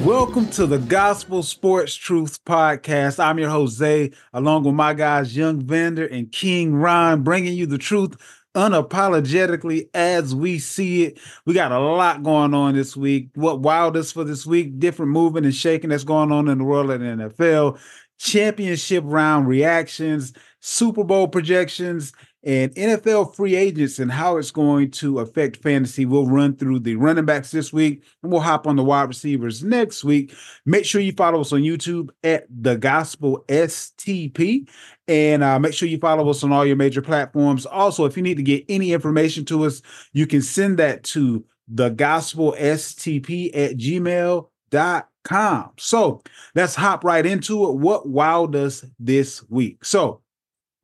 Welcome to the Gospel Sports Truth Podcast. I'm your host, Zay, along with my guys, Young Vander and King Ron, bringing you the truth unapologetically as we see it. We got a lot going on this week. What wowed us for this week, different movement and shaking that's going on in the world of the NFL, championship round reactions, Super Bowl projections, and NFL free agents and how it's going to affect fantasy. We'll run through the running backs this week, and we'll hop on the wide receivers next week. Make sure you follow us on YouTube at The Gospel STP, and make sure you follow us on all your major platforms. Also, if you need to get any information to us, you can send that to thegospelstp@gmail.com. So let's hop right into it. What wowed us this week? So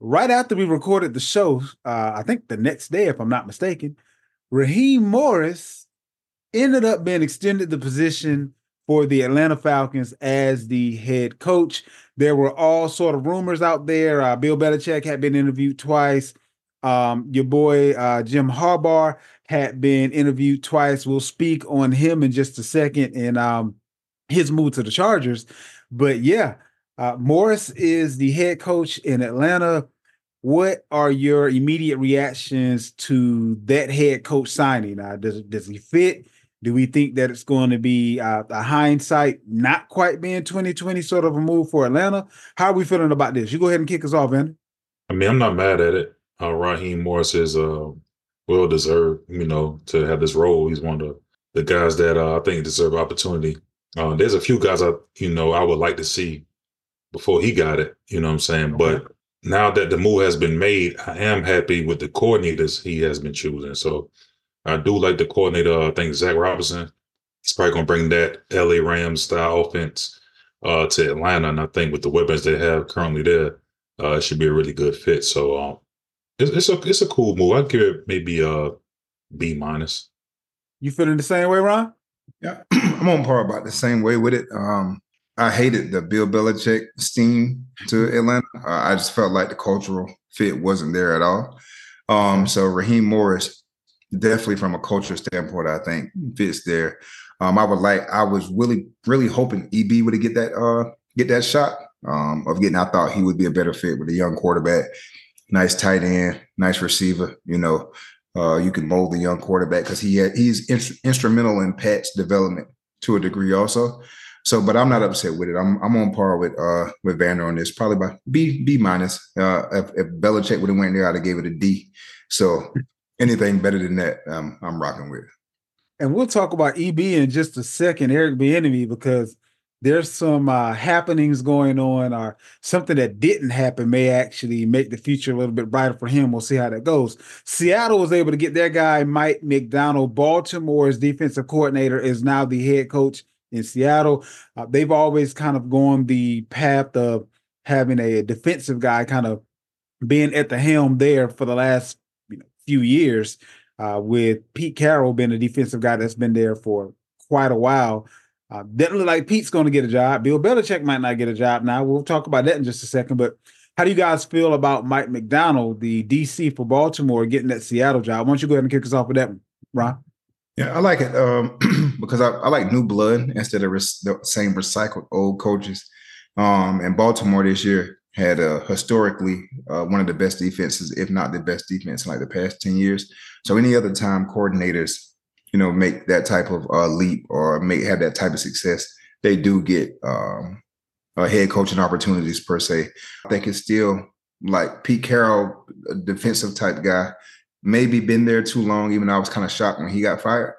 right after we recorded the show, I think the next day, if I'm not mistaken, Raheem Morris ended up being extended the position for the Atlanta Falcons as the head coach. There were all sort of rumors out there. Bill Belichick had been interviewed twice. Your boy Jim Harbaugh had been interviewed twice. We'll speak on him in just a second and his move to the Chargers. But yeah, Morris is the head coach in Atlanta. What are your immediate reactions to that head coach signing? Does he fit? Do we think that it's going to be a hindsight, not quite being 2020 sort of a move for Atlanta? How are we feeling about this? You go ahead and kick us off, Andy. I mean, I'm not mad at it. Raheem Morris is well deserved, you know, to have this role. He's one of the guys that I think deserve opportunity. There's a few guys I would like to see before he got it, you know what I'm saying? But now that the move has been made, I am happy with the coordinators he has been choosing. So I do like the coordinator. I think Zach Robinson, he's probably going to bring that LA Rams style offense to Atlanta. And I think with the weapons they have currently there, it should be a really good fit. So it's a cool move. I'd give it maybe a B-. You feeling the same way, Ron? Yeah, I'm on par about the same way with it. I hated the Bill Belichick steam to Atlanta. I just felt like the cultural fit wasn't there at all. So Raheem Morris, definitely from a culture standpoint, I think fits there. I was really hoping EB would get that shot of getting. I thought he would be a better fit with a young quarterback, nice tight end, nice receiver. You know, you can mold the young quarterback because he's instrumental in Pat's development to a degree also. So, but I'm not upset with it. I'm on par with Vander on this, probably by B-. If Belichick would have went there, I'd have gave it a D. So anything better than that, I'm rocking with it. And we'll talk about EB in just a second, Eric Bieniemy, because there's some happenings going on, or something that didn't happen may actually make the future a little bit brighter for him. We'll see how that goes. Seattle was able to get their guy, Mike McDonald. Baltimore's defensive coordinator is now the head coach in Seattle. They've always kind of gone the path of having a defensive guy kind of being at the helm there for the last few years, with Pete Carroll being a defensive guy that's been there for quite a while. Doesn't look like Pete's going to get a job. Bill Belichick might not get a job now. We'll talk about that in just a second. But how do you guys feel about Mike McDonald, the DC for Baltimore, getting that Seattle job? Why don't you go ahead and kick us off with that one, Ron? Yeah, I like it because I like new blood instead of the same recycled old coaches. And Baltimore this year had historically one of the best defenses, if not the best defense in like the past 10 years. So any other time coordinators, make that type of leap or have that type of success, they do get head coaching opportunities per se. I think it's still like Pete Carroll, a defensive type guy, maybe been there too long. Even though I was kind of shocked when he got fired.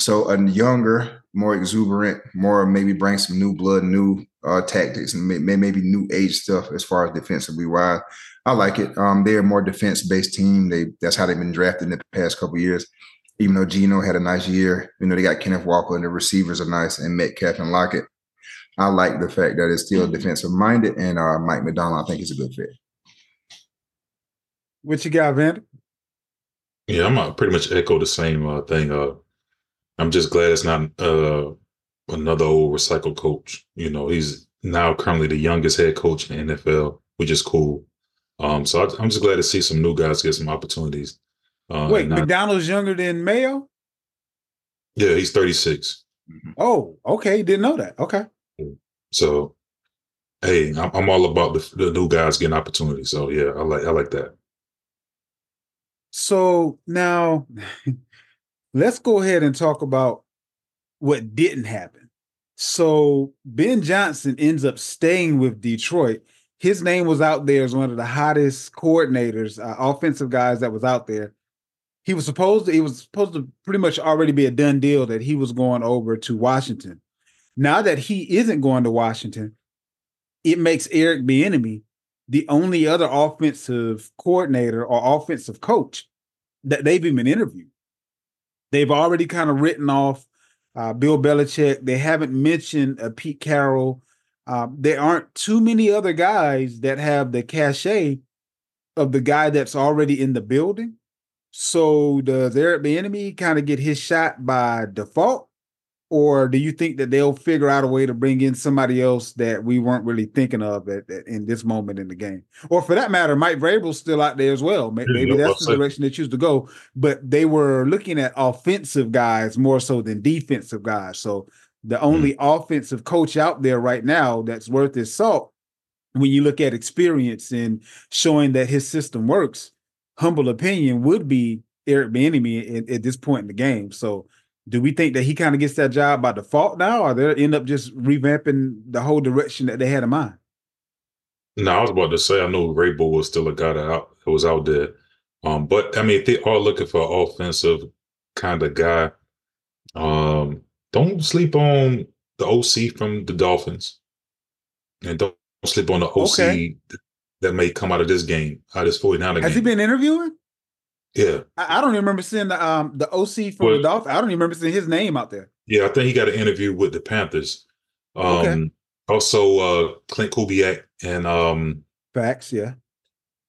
So a younger, more exuberant, more maybe bring some new blood, new tactics, and maybe new age stuff as far as defensively wise. I like it. They're a more defense-based team. That's how they've been drafted in the past couple of years. Even though Geno had a nice year, they got Kenneth Walker and the receivers are nice, and Metcalf and Lockett. I like the fact that it's still defensive-minded, and Mike McDonald, I think, is a good fit. What you got, Vander? Yeah, I'm pretty much echo the same thing. I'm just glad it's not another old recycled coach. He's now currently the youngest head coach in the NFL, which is cool. So I'm just glad to see some new guys get some opportunities. Wait, McDonald's younger than Mayo? Yeah, he's 36. Mm-hmm. Oh, okay. Didn't know that. Okay. So, hey, I'm all about the new guys getting opportunities. So, yeah, I like that. So now let's go ahead and talk about what didn't happen. So Ben Johnson ends up staying with Detroit. His name was out there as one of the hottest coordinators, offensive guys that was out there. He was supposed to pretty much already be a done deal that he was going over to Washington. Now that he isn't going to Washington, it makes Eric Bieniemy the only other offensive coordinator or offensive coach that they've even interviewed. They've already kind of written off Bill Belichick. They haven't mentioned Pete Carroll. There aren't too many other guys that have the cachet of the guy that's already in the building. So does Eric Bieniemy kind of get his shot by default? Or do you think that they'll figure out a way to bring in somebody else that we weren't really thinking of in this moment in the game? Or for that matter, Mike Vrabel's still out there as well. Maybe that's the direction they choose to go. But they were looking at offensive guys more so than defensive guys. So the only offensive coach out there right now that's worth his salt, when you look at experience and showing that his system works, humble opinion would be Eric Bieniemy at this point in the game. So do we think that he kind of gets that job by default now, or they end up just revamping the whole direction that they had in mind? No, I was about to say, I know Vrabel was still a guy that was out there. But, I mean, if they are looking for an offensive kind of guy, don't sleep on the OC from the Dolphins. And don't sleep on the OC that may come out of this game, out of this 49er game. Has he been interviewing? Yeah, I don't even remember seeing the OC from the Dolphins. I don't even remember seeing his name out there. Yeah, I think he got an interview with the Panthers. Also, Clint Kubiak and Facts. Yeah,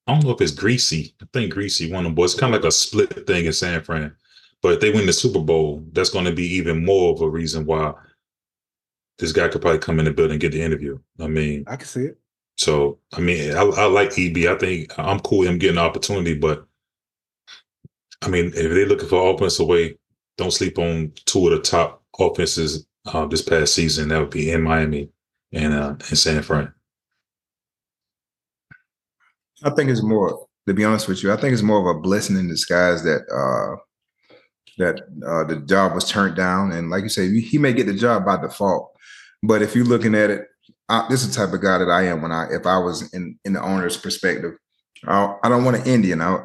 I don't know if it's Greasy. I think Greasy won them, but it's kind of like a split thing in San Fran. But if they win the Super Bowl, that's going to be even more of a reason why this guy could probably come in the building and get the interview. I mean, I can see it. So I mean, I like EB. I think I'm cool with him getting an opportunity, but. I mean, if they're looking for offensive way, don't sleep on two of the top offenses this past season. That would be in Miami and in San Fran. I think it's more, to be honest with you, I think it's more of a blessing in disguise that the job was turned down. And like you say, he may get the job by default. But if you're looking at it, this is the type of guy that I am if I was in the owner's perspective. I don't want an Indian. I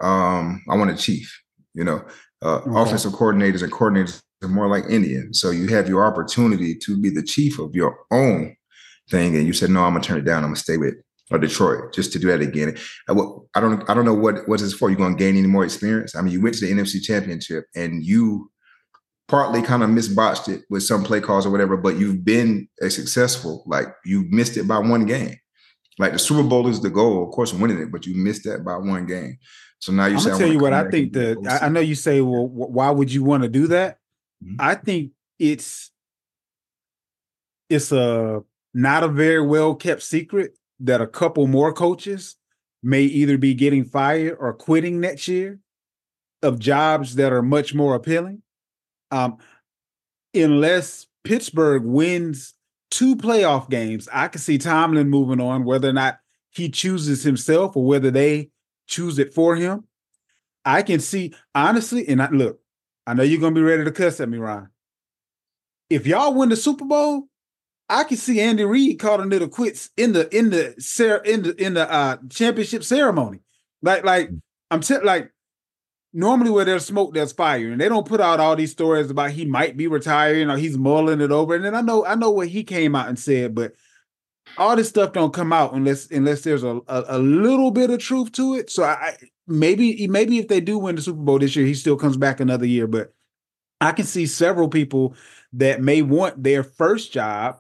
want a chief. You know, offensive coordinators and coordinators are more like Indian. So you have your opportunity to be the chief of your own thing. And you said, no, I'm going to turn it down. I'm going to stay with Detroit just to do that again. I don't know what this is for. You're going to gain any more experience? I mean, you went to the NFC Championship and you partly kind of misbotched it with some play calls or whatever, but you've been successful. Like you missed it by one game. Like the Super Bowl is the goal, of course, winning it, but you missed that by one game. So now I'm gonna tell you what I think. I know you say, well, why would you want to do that? Mm-hmm. I think it's a not a very well kept secret that a couple more coaches may either be getting fired or quitting next year of jobs that are much more appealing. Unless Pittsburgh wins 2 playoff games, I could see Tomlin moving on, whether or not he chooses himself or whether they choose it for him. I can see, honestly, and look, I know you're going to be ready to cuss at me, Ryan. If y'all win the Super Bowl, I can see Andy Reid calling it quits in the championship ceremony. Like normally where there's smoke, there's fire, and they don't put out all these stories about he might be retiring or he's mulling it over. And then I know what he came out and said, but all this stuff don't come out unless there's a little bit of truth to it. So maybe if they do win the Super Bowl this year, he still comes back another year. But I can see several people that may want their first job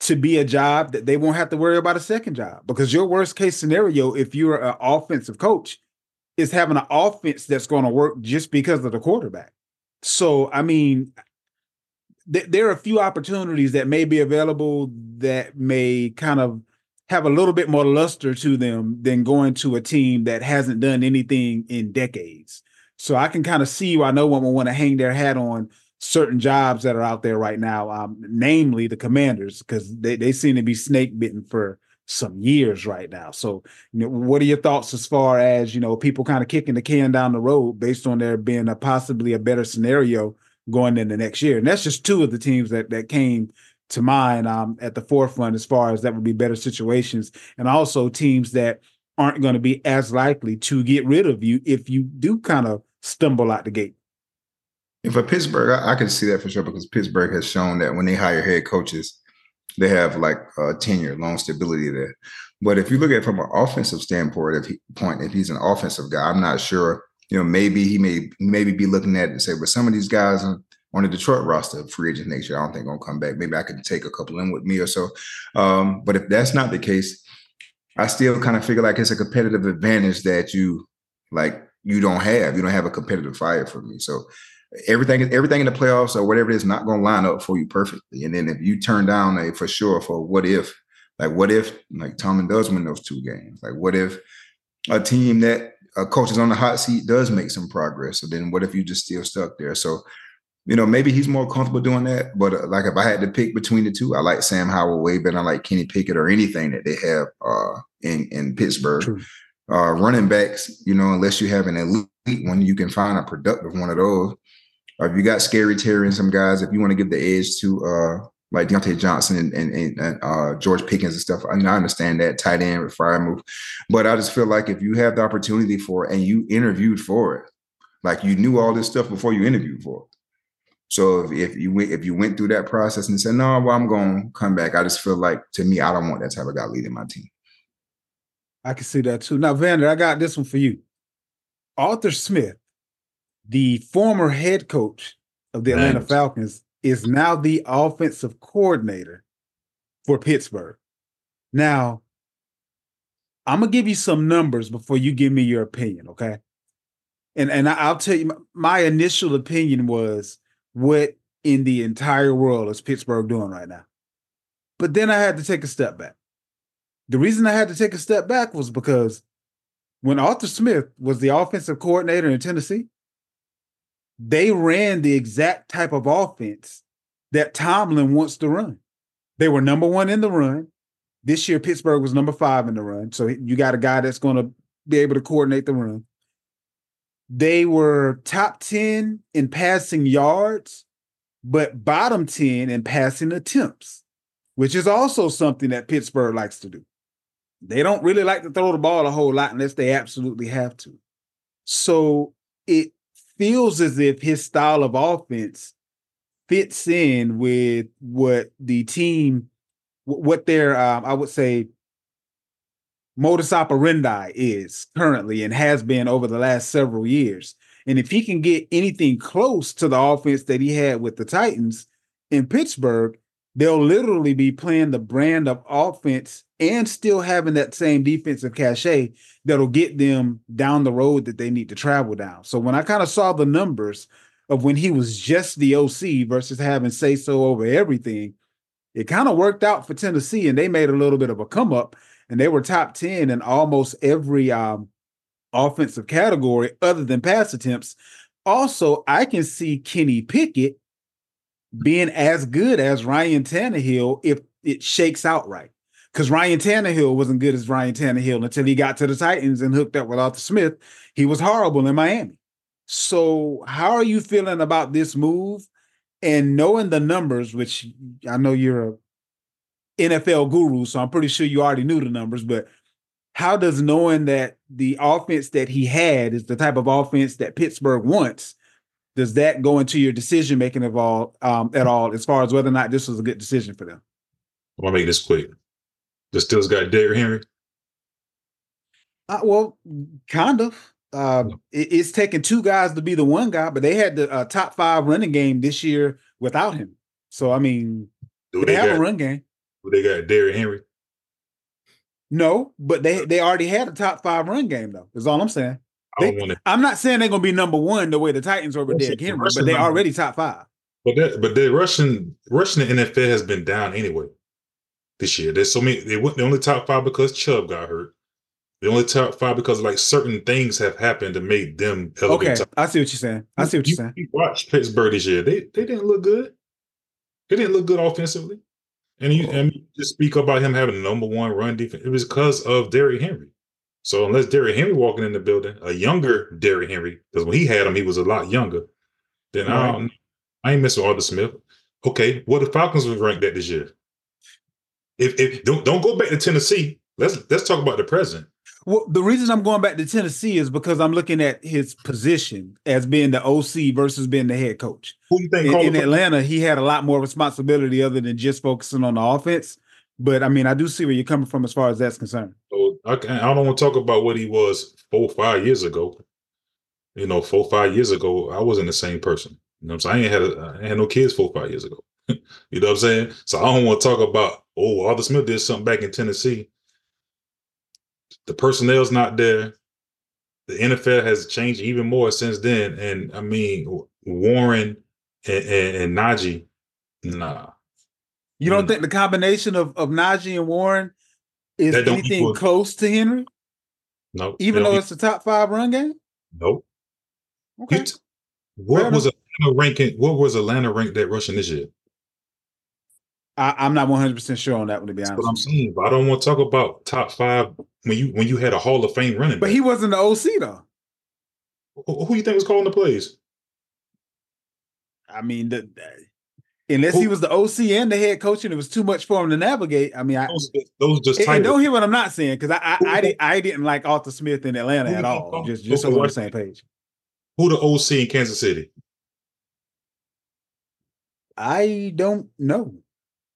to be a job that they won't have to worry about a second job, because your worst case scenario, if you're an offensive coach, is having an offense that's going to work just because of the quarterback. So, I mean, there are a few opportunities that may be available that may kind of have a little bit more luster to them than going to a team that hasn't done anything in decades. So I can kind of see why no one will want to hang their hat on certain jobs that are out there right now, namely the Commanders, because they seem to be snake bitten for some years right now. So, you know, what are your thoughts as far as, you know, people kind of kicking the can down the road based on there being a possibly a better scenario going into next year? And that's just two of the teams that came to mind at the forefront as far as that would be better situations, and also teams that aren't going to be as likely to get rid of you if you do kind of stumble out the gate. And for Pittsburgh, I can see that for sure, because Pittsburgh has shown that when they hire head coaches, they have like tenure, long stability there. But if you look at it from an offensive standpoint, if he's an offensive guy, I'm not sure. You know, maybe he may be looking at it and say, well, some of these guys on the Detroit roster, free agent nature, I don't think going to come back. Maybe I could take a couple in with me or so. But if that's not the case, I still kind of figure like it's a competitive advantage that you don't have. You don't have a competitive fire for me. So everything in the playoffs or whatever it is not going to line up for you perfectly. And then if you turn down a for sure for what if Tomlin does win those two games? Like, what if a team that a coach is on the hot seat does make some progress? So then what if you just still stuck there? So, you know, maybe he's more comfortable doing that. But like, if I had to pick between the two, I like Sam Howell way better. I like Kenny Pickett or anything that they have in Pittsburgh. True. Running backs, you know, unless you have an elite one, you can find a productive one of those. If you got Scary Terry and some guys, if you want to give the edge to like Deontay Johnson and George Pickens and stuff, I mean, I understand that tight end with fire move. But I just feel like if you have the opportunity for it and you interviewed for it, like you knew all this stuff before you interviewed for it. So if you went through that process and said, no, well, I'm going to come back, I just feel like, to me, I don't want that type of guy leading my team. I can see that too. Now, Vander, I got this one for you. Arthur Smith, the former head coach of the Atlanta Falcons, is now the offensive coordinator for Pittsburgh. Now, I'm going to give you some numbers before you give me your opinion, okay? And I'll tell you, my initial opinion was, what in the entire world is Pittsburgh doing right now? But then I had to take a step back. The reason I had to take a step back was because when Arthur Smith was the offensive coordinator in Tennessee, they ran the exact type of offense that Tomlin wants to run. They were number one in the run. This year, Pittsburgh was number 5 in the run. So you got a guy that's going to be able to coordinate the run. They were top 10 in passing yards, but bottom 10 in passing attempts, which is also something that Pittsburgh likes to do. They don't really like to throw the ball a whole lot unless they absolutely have to. So it feels as if his style of offense fits in with what the team, what their, I would say, modus operandi is currently and has been over the last several years. And if he can get anything close to the offense that he had with the Titans in Pittsburgh, they'll literally be playing the brand of offense and still having that same defensive cachet that'll get them down the road that they need to travel down. So when I kind of saw the numbers of when he was just the OC versus having say-so over everything, it kind of worked out for Tennessee, and they made a little bit of a come-up. And they were top 10 in almost every offensive category other than pass attempts. Also, I can see Kenny Pickett being as good as Ryan Tannehill if it shakes out right. Because Ryan Tannehill wasn't good as Ryan Tannehill until he got to the Titans and hooked up with Arthur Smith. He was horrible in Miami. So how are you feeling about this move? And knowing the numbers, which I know you're a NFL guru, so I'm pretty sure you already knew the numbers, but how does knowing that the offense that he had is the type of offense that Pittsburgh wants, does that go into your decision-making at all as far as whether or not this was a good decision for them? I'm going to make this quick. The Steelers got Derrick Henry? Well, kind of. It's taken two guys to be the one guy, but they had the top 5 running game this year without him. So, I mean, they have a run game. They got Derrick Henry. No, but they already had a top 5 run game, though, is all I'm saying. I'm not saying they're going to be number one the way the Titans are with Derrick Henry, but they're already top 5. But they're rushing the NFL has been down anyway this year. They weren't the only top 5 because Chubb got hurt. They only top five because like certain things have happened to make them elevate. Okay, I see what you're saying. I see what you're saying. You watched Pittsburgh this year. They didn't look good. They didn't look good offensively. And you just speak about him having the number one run defense. It was because of Derrick Henry. So unless Derrick Henry walking in the building, a younger Derrick Henry, because when he had him, he was a lot younger. Then right. I ain't messing with Arthur Smith. Okay, well, the Falcons was ranked that this year. If don't go back to Tennessee. Let's talk about the present. Well, the reason I'm going back to Tennessee is because I'm looking at his position as being the OC versus being the head coach. Who you think in Atlanta, he had a lot more responsibility other than just focusing on the offense. But, I mean, I do see where you're coming from as far as that's concerned. So I don't want to talk about what he was 4 or 5 years ago. You know, 4 or 5 years ago, I wasn't the same person. You know what I'm saying? I ain't had no kids 4 or 5 years ago. You know what I'm saying? So I don't want to talk about, oh, Arthur Smith did something back in Tennessee. The personnel's not there. The NFL has changed even more since then. And I mean, Warren and Najee, nah. You don't think the combination of Najee and Warren is anything close to Henry? No. Even though it's the top five run game? No. Okay. What was Atlanta ranked that rushing this year? I'm not 100% sure on that one, to be honest. That's what I'm saying. But I don't want to talk about top five when you had a Hall of Fame running back. But he wasn't the OC, though. Who you think was calling the plays? I mean, unless he was the OC and the head coach and it was too much for him to navigate. I mean, those just titles. And don't hear what I'm not saying, because I didn't like Arthur Smith in Atlanta at all, just on the same page. Who the OC in Kansas City? I don't know.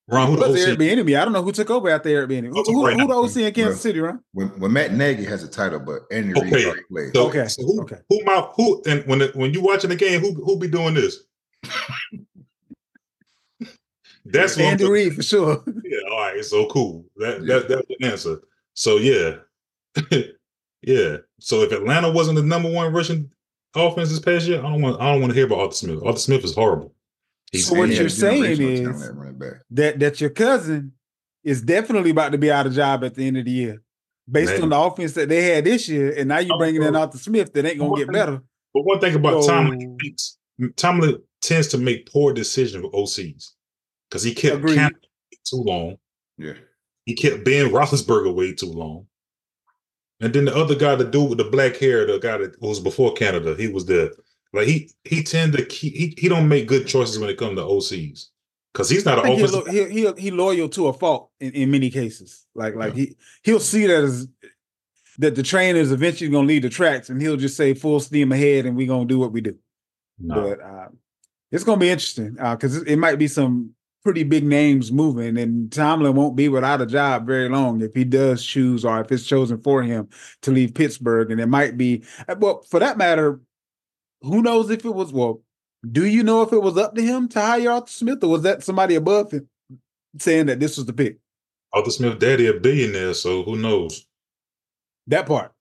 Ron, who was Eric Bieniemy? I don't know who took over after Eric Bieniemy. Who the OC in Kansas City, Ron? When Matt Nagy has a title, but Andy Reid already played. Okay. So who? And when you watching the game, who be doing this? That's Andy Reid for sure. Yeah. All right. So cool. That's the answer. So yeah, yeah. So if Atlanta wasn't the number one rushing offense this past year, I don't want to hear about Arthur Smith. Arthur Smith is horrible. So what you're saying is that your cousin is definitely about to be out of job at the end of the year based on the offense that they had this year, and now you're bringing in Arthur Smith that ain't going to get better. But one thing about Tomlin tends to make poor decisions with OCs because he kept Cam too long. Yeah, he kept Ben Roethlisberger way too long. And then the other guy, the dude with the black hair, the guy that was before Canada, he was there. Like he tend to keep, he don't make good choices when it comes to OCs because he's not an offensive. He loyal to a fault in many cases. Like he'll see that the train is eventually going to lead the tracks, and he'll just say full steam ahead, and we're going to do what we do. No. But it's going to be interesting because it might be some pretty big names moving, and Tomlin won't be without a job very long if he does choose, or if it's chosen for him to leave Pittsburgh, and it might be, well, for that matter. Who knows if it was, well, do you know if it was up to him to hire Arthur Smith, or was that somebody above him saying that this was the pick? Arthur Smith, daddy, a billionaire, so who knows? That part.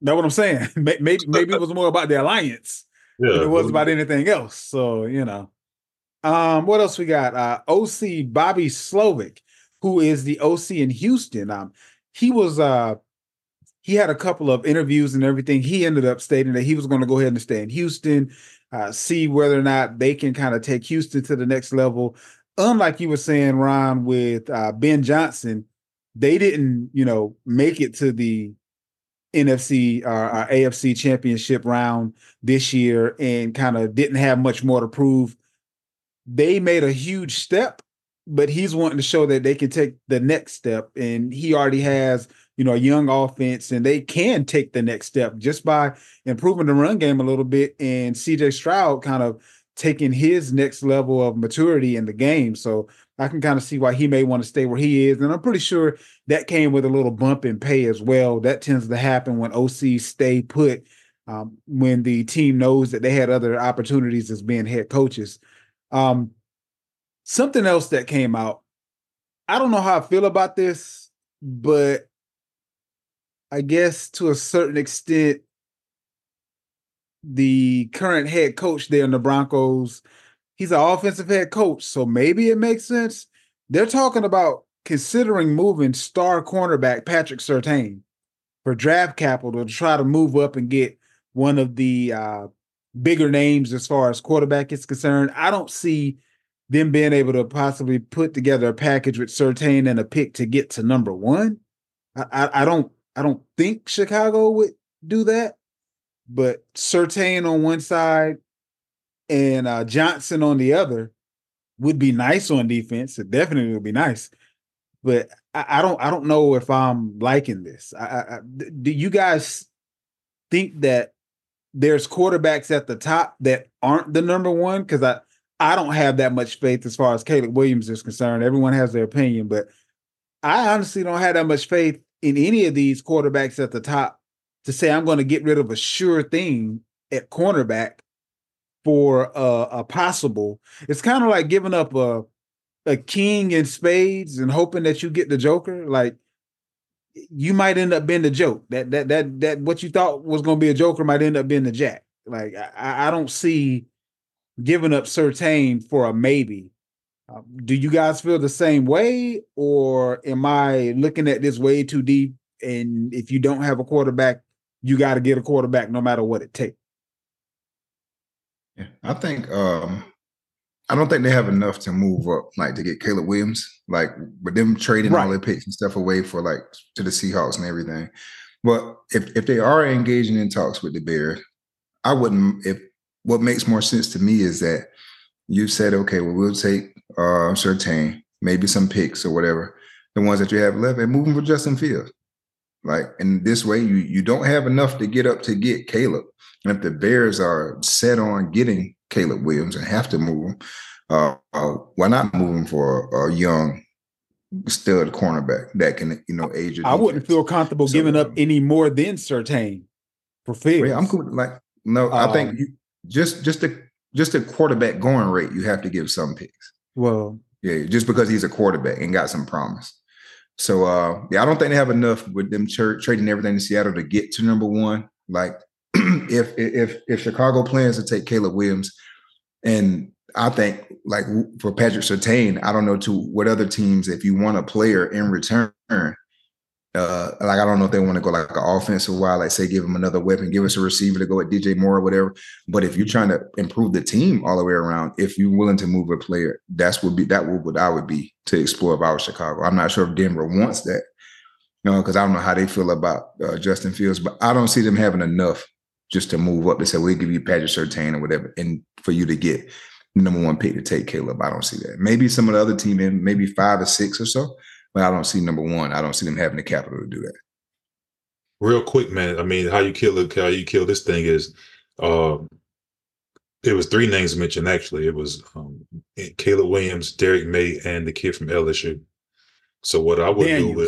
That's what I'm saying. Maybe it was more about the alliance than it was about anything else. So, you know. What else we got? OC Bobby Slovic, who is the OC in Houston. He was... He had a couple of interviews and everything. He ended up stating that he was going to go ahead and stay in Houston, see whether or not they can kind of take Houston to the next level. Unlike you were saying, Ron, with Ben Johnson, they didn't, make it to the NFC or AFC Championship round this year and kind of didn't have much more to prove. They made a huge step, but he's wanting to show that they can take the next step, and he already has – a young offense, and they can take the next step just by improving the run game a little bit, and CJ Stroud kind of taking his next level of maturity in the game. So I can kind of see why he may want to stay where he is. And I'm pretty sure that came with a little bump in pay as well. That tends to happen when OCs stay put, when the team knows that they had other opportunities as being head coaches. Something else that came out, I don't know how I feel about this, but I guess to a certain extent, the current head coach there in the Broncos, he's an offensive head coach, so maybe it makes sense. They're talking about considering moving star cornerback Patrick Surtain for draft capital to try to move up and get one of the bigger names as far as quarterback is concerned. I don't see them being able to possibly put together a package with Surtain and a pick to get to number one. I don't think Chicago would do that, but Surtain on one side and Johnson on the other would be nice on defense. It definitely would be nice, but I don't know if I'm liking this. Do you guys think that there's quarterbacks at the top that aren't the number one? Because I don't have that much faith as far as Caleb Williams is concerned. Everyone has their opinion, but I honestly don't have that much faith in any of these quarterbacks at the top to say I'm going to get rid of a sure thing at cornerback for a possible. It's kind of like giving up a king in spades and hoping that you get the joker. Like, you might end up being the joke. That what you thought was going to be a joker might end up being the jack. Like, I don't see giving up Surtain for a maybe. Do you guys feel the same way, or am I looking at this way too deep? And if you don't have a quarterback, you got to get a quarterback no matter what it takes. Yeah, I think I don't think they have enough to move up, like to get Caleb Williams, like with them trading all their picks and stuff away for like to the Seahawks and everything. But if they are engaging in talks with the Bears, I wouldn't. If what makes more sense to me is that you said, okay, well, we'll take Surtain, maybe some picks or whatever, the ones that you have left, and move them for Justin Fields. Like, in this way, you don't have enough to get up to get Caleb. And if the Bears are set on getting Caleb Williams and have to move him, why not move him for a young stud cornerback that can, age it? I wouldn't feel comfortable giving up any more than Surtain for Fields. Yeah, I'm cool. Like, no, I think just the quarterback going rate, you have to give some picks. Well, yeah, just because he's a quarterback and got some promise. So, I don't think they have enough with them trading everything in Seattle to get to number one. Like, if Chicago plans to take Caleb Williams, and I think like for Patrick Surtain, I don't know to what other teams, if you want a player in return, like, I don't know if they want to go like an offensive wide, like say give him another weapon, give us a receiver to go at DJ Moore or whatever. But if you're trying to improve the team all the way around, if you're willing to move a player, that would I would be to explore if I was Chicago. I'm not sure if Denver wants that, because I don't know how they feel about Justin Fields, but I don't see them having enough just to move up and say, we'll give you Patrick Surtain or whatever, and for you to get number one pick to take Caleb. I don't see that. Maybe some of the other team in, maybe 5 or 6 or so, but I don't see number one. I don't see them having the capital to do that. Real quick, man. I mean, how you kill this thing is, it was 3 names mentioned, actually. It was Caleb Williams, Derek May, and the kid from LSU. So what I would do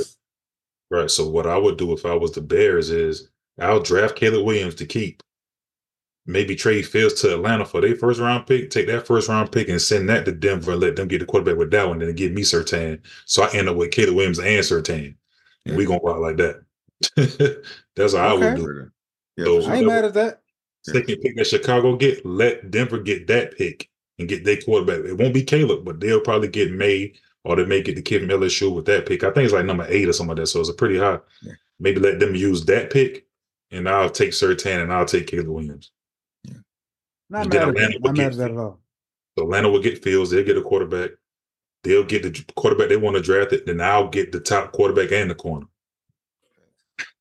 if I was the Bears is, I'll draft Caleb Williams to keep, maybe trade Fields to Atlanta for their first-round pick, take that first-round pick and send that to Denver and let them get the quarterback with that one and then give me Surtain. So I end up with Caleb Williams and Surtain. And we're going to rock like that. That's how I would do it. So I ain't mad at that. Second pick that Chicago get, let Denver get that pick and get their quarterback. It won't be Caleb, but they'll probably get May, or they may get the kid from LSU with that pick. I think it's like number 8 or something like that, so it's a pretty high. Yeah. Maybe let them use that pick, and I'll take Surtain and I'll take Caleb Williams. Yeah. Not mad at that at all. So Atlanta will get Fields. They'll get a quarterback. They'll get the quarterback they want to draft it, then I'll get the top quarterback and the corner.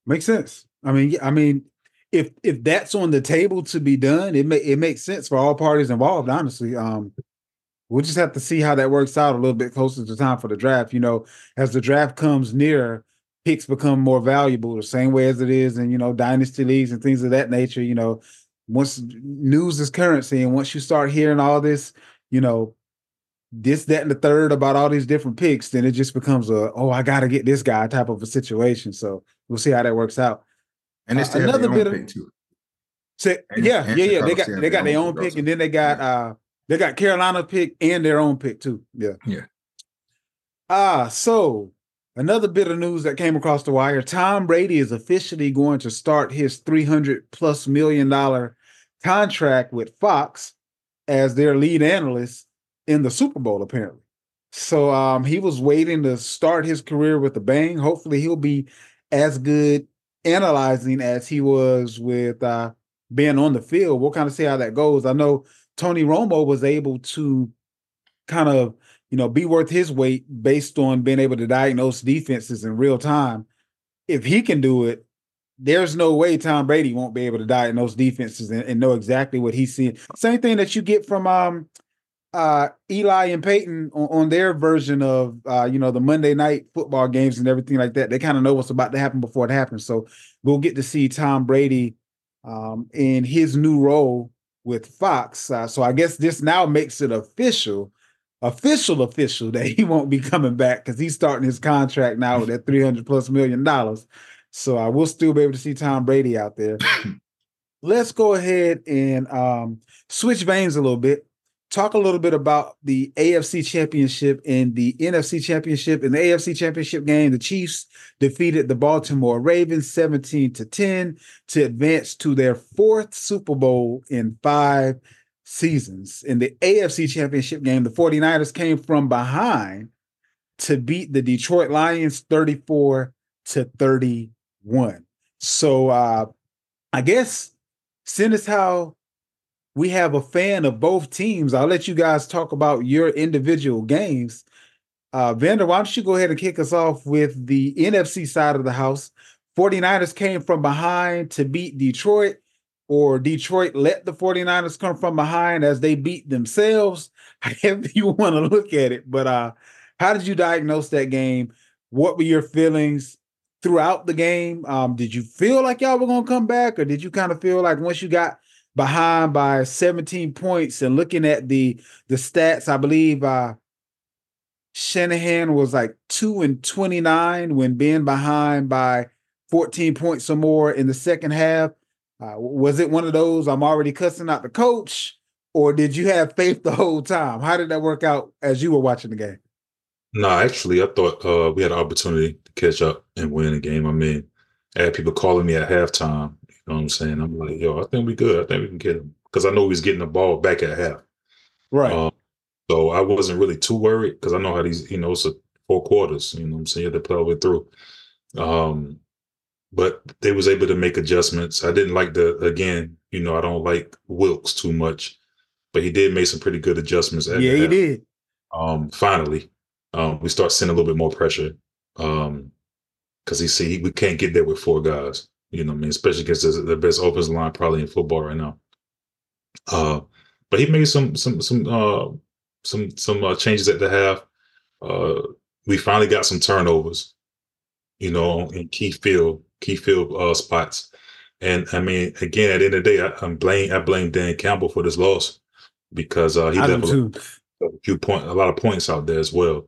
Makes sense. I mean, if that's on the table to be done, it makes sense for all parties involved, honestly. We'll just have to see how that works out a little bit closer to time for the draft. As the draft comes nearer, picks become more valuable the same way as it is in, dynasty leagues and things of that nature. Once news is currency, and once you start hearing all this, this, that, and the third about all these different picks, then it just becomes I got to get this guy type of a situation. So we'll see how that works out. And it's another bit of too. And they got their own pick, and then they got Carolina pick and their own pick too. Yeah. So another bit of news that came across the wire: Tom Brady is officially going to start his $300+ million contract with Fox as their lead analyst in the Super Bowl, apparently. So he was waiting to start his career with a bang. Hopefully, he'll be as good analyzing as he was with being on the field. We'll kind of see how that goes. I know Tony Romo was able to kind of, you know, be worth his weight based on being able to diagnose defenses in real time. If he can do it, there's no way Tom Brady won't be able to diagnose defenses and know exactly what he's seeing. Same thing that you get from Eli and Peyton on their version of, you know, the Monday night football games and everything like that. They kind of know what's about to happen before it happens. So we'll get to see Tom Brady in his new role with Fox. So I guess this now makes it official that he won't be coming back, because he's starting his contract now with that $300+ million. So I will still be able to see Tom Brady out there. Let's go ahead and switch veins a little bit. Talk a little bit about the AFC Championship and the NFC Championship. In the AFC Championship game, the Chiefs defeated the Baltimore Ravens 17-10 to advance to their fourth Super Bowl in 5 seasons. In the AFC Championship game, the 49ers came from behind to beat the Detroit Lions 34-31. So I guess send us how we have a fan of both teams. I'll let you guys talk about your individual games. Vander, why don't you go ahead and kick us off with the NFC side of the house? 49ers came from behind to beat Detroit, or Detroit let the 49ers come from behind as they beat themselves, however you want to look at it. But how did you diagnose that game? What were your feelings throughout the game? Did you feel like y'all were going to come back, or did you kind of feel like once you got behind by 17 points and looking at the stats, I believe Shanahan was like 2-29 when being behind by 14 points or more in the second half. Was it one of those, I'm already cussing out the coach, or did you have faith the whole time? How did that work out as you were watching the game? No, actually, I thought we had an opportunity to catch up and win the game. I mean, I had people calling me at halftime. You know what I'm saying? I'm like, yo, I think we good. I think we can get him, because I know he's getting the ball back at half. Right. So I wasn't really too worried, because I know how these, you know, it's a 4 quarters, you know what I'm saying? You have to play all the way through. But they was able to make adjustments. I didn't like I don't like Wilkes too much, but he did make some pretty good adjustments. Yeah, he did. Finally, we start seeing a little bit more pressure, because we can't get there with 4 guys. You know what I mean? Especially against the best offensive line probably in football right now. But he made some changes at the half. We finally got some turnovers, you know, in key field spots. And I mean, again, at the end of the day, I blame Dan Campbell for this loss, because he left a lot of points out there as well.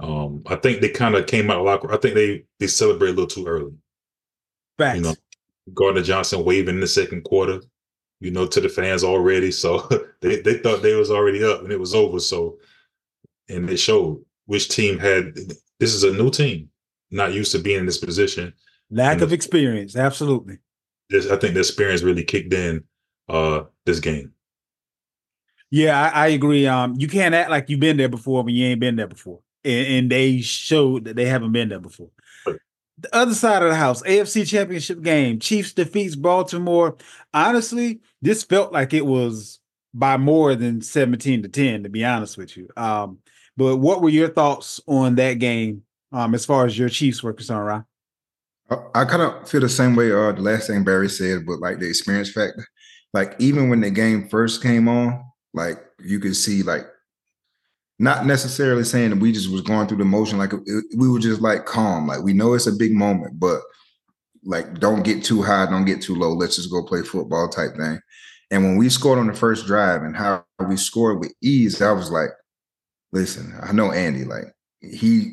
I think they kind of came out a lot. I think they celebrated a little too early. Facts. You know, Gardner Johnson waving in the second quarter, you know, to the fans already. So they thought they was already up and it was over. So, and it showed which team this is a new team, not used to being in this position. Lack of experience, absolutely. I think the experience really kicked in this game. Yeah, I agree. You can't act like you've been there before when you ain't been there before. And they showed that they haven't been there before. The other side of the house, AFC Championship game, Chiefs defeats Baltimore. Honestly, this felt like it was by more than 17-10, to be honest with you. But what were your thoughts on that game as far as your Chiefs were concerned, Ryan? I kind of feel the same way the last thing Barry said, but like the experience factor. Like, even when the game first came on, like, you could see, like, not necessarily saying that we just was going through the motion. Like, we were just like calm. Like, we know it's a big moment, but like, don't get too high. Don't get too low. Let's just go play football type thing. And when we scored on the first drive and how we scored with ease, I was like, listen, I know Andy, like if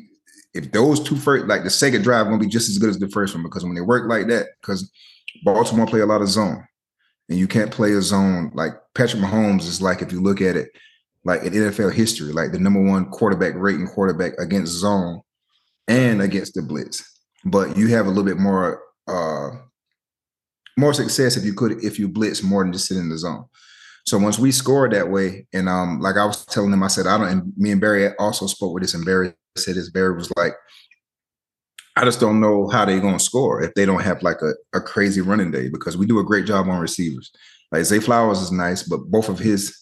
those two first, like the second drive going to be just as good as the first one, because when they work like that, because Baltimore play a lot of zone and you can't play a zone. Like, Patrick Mahomes is like, if you look at it, like in NFL history, like the #1 quarterback rating quarterback against zone and against the blitz. But you have a little bit more more success if you blitz more than just sit in the zone. So once we scored that way, and like I was telling them, I said, and me and Barry also spoke with this, and Barry said this, Barry was like, I just don't know how they're going to score if they don't have like a crazy running day, because we do a great job on receivers. Like Zay Flowers is nice, but both of his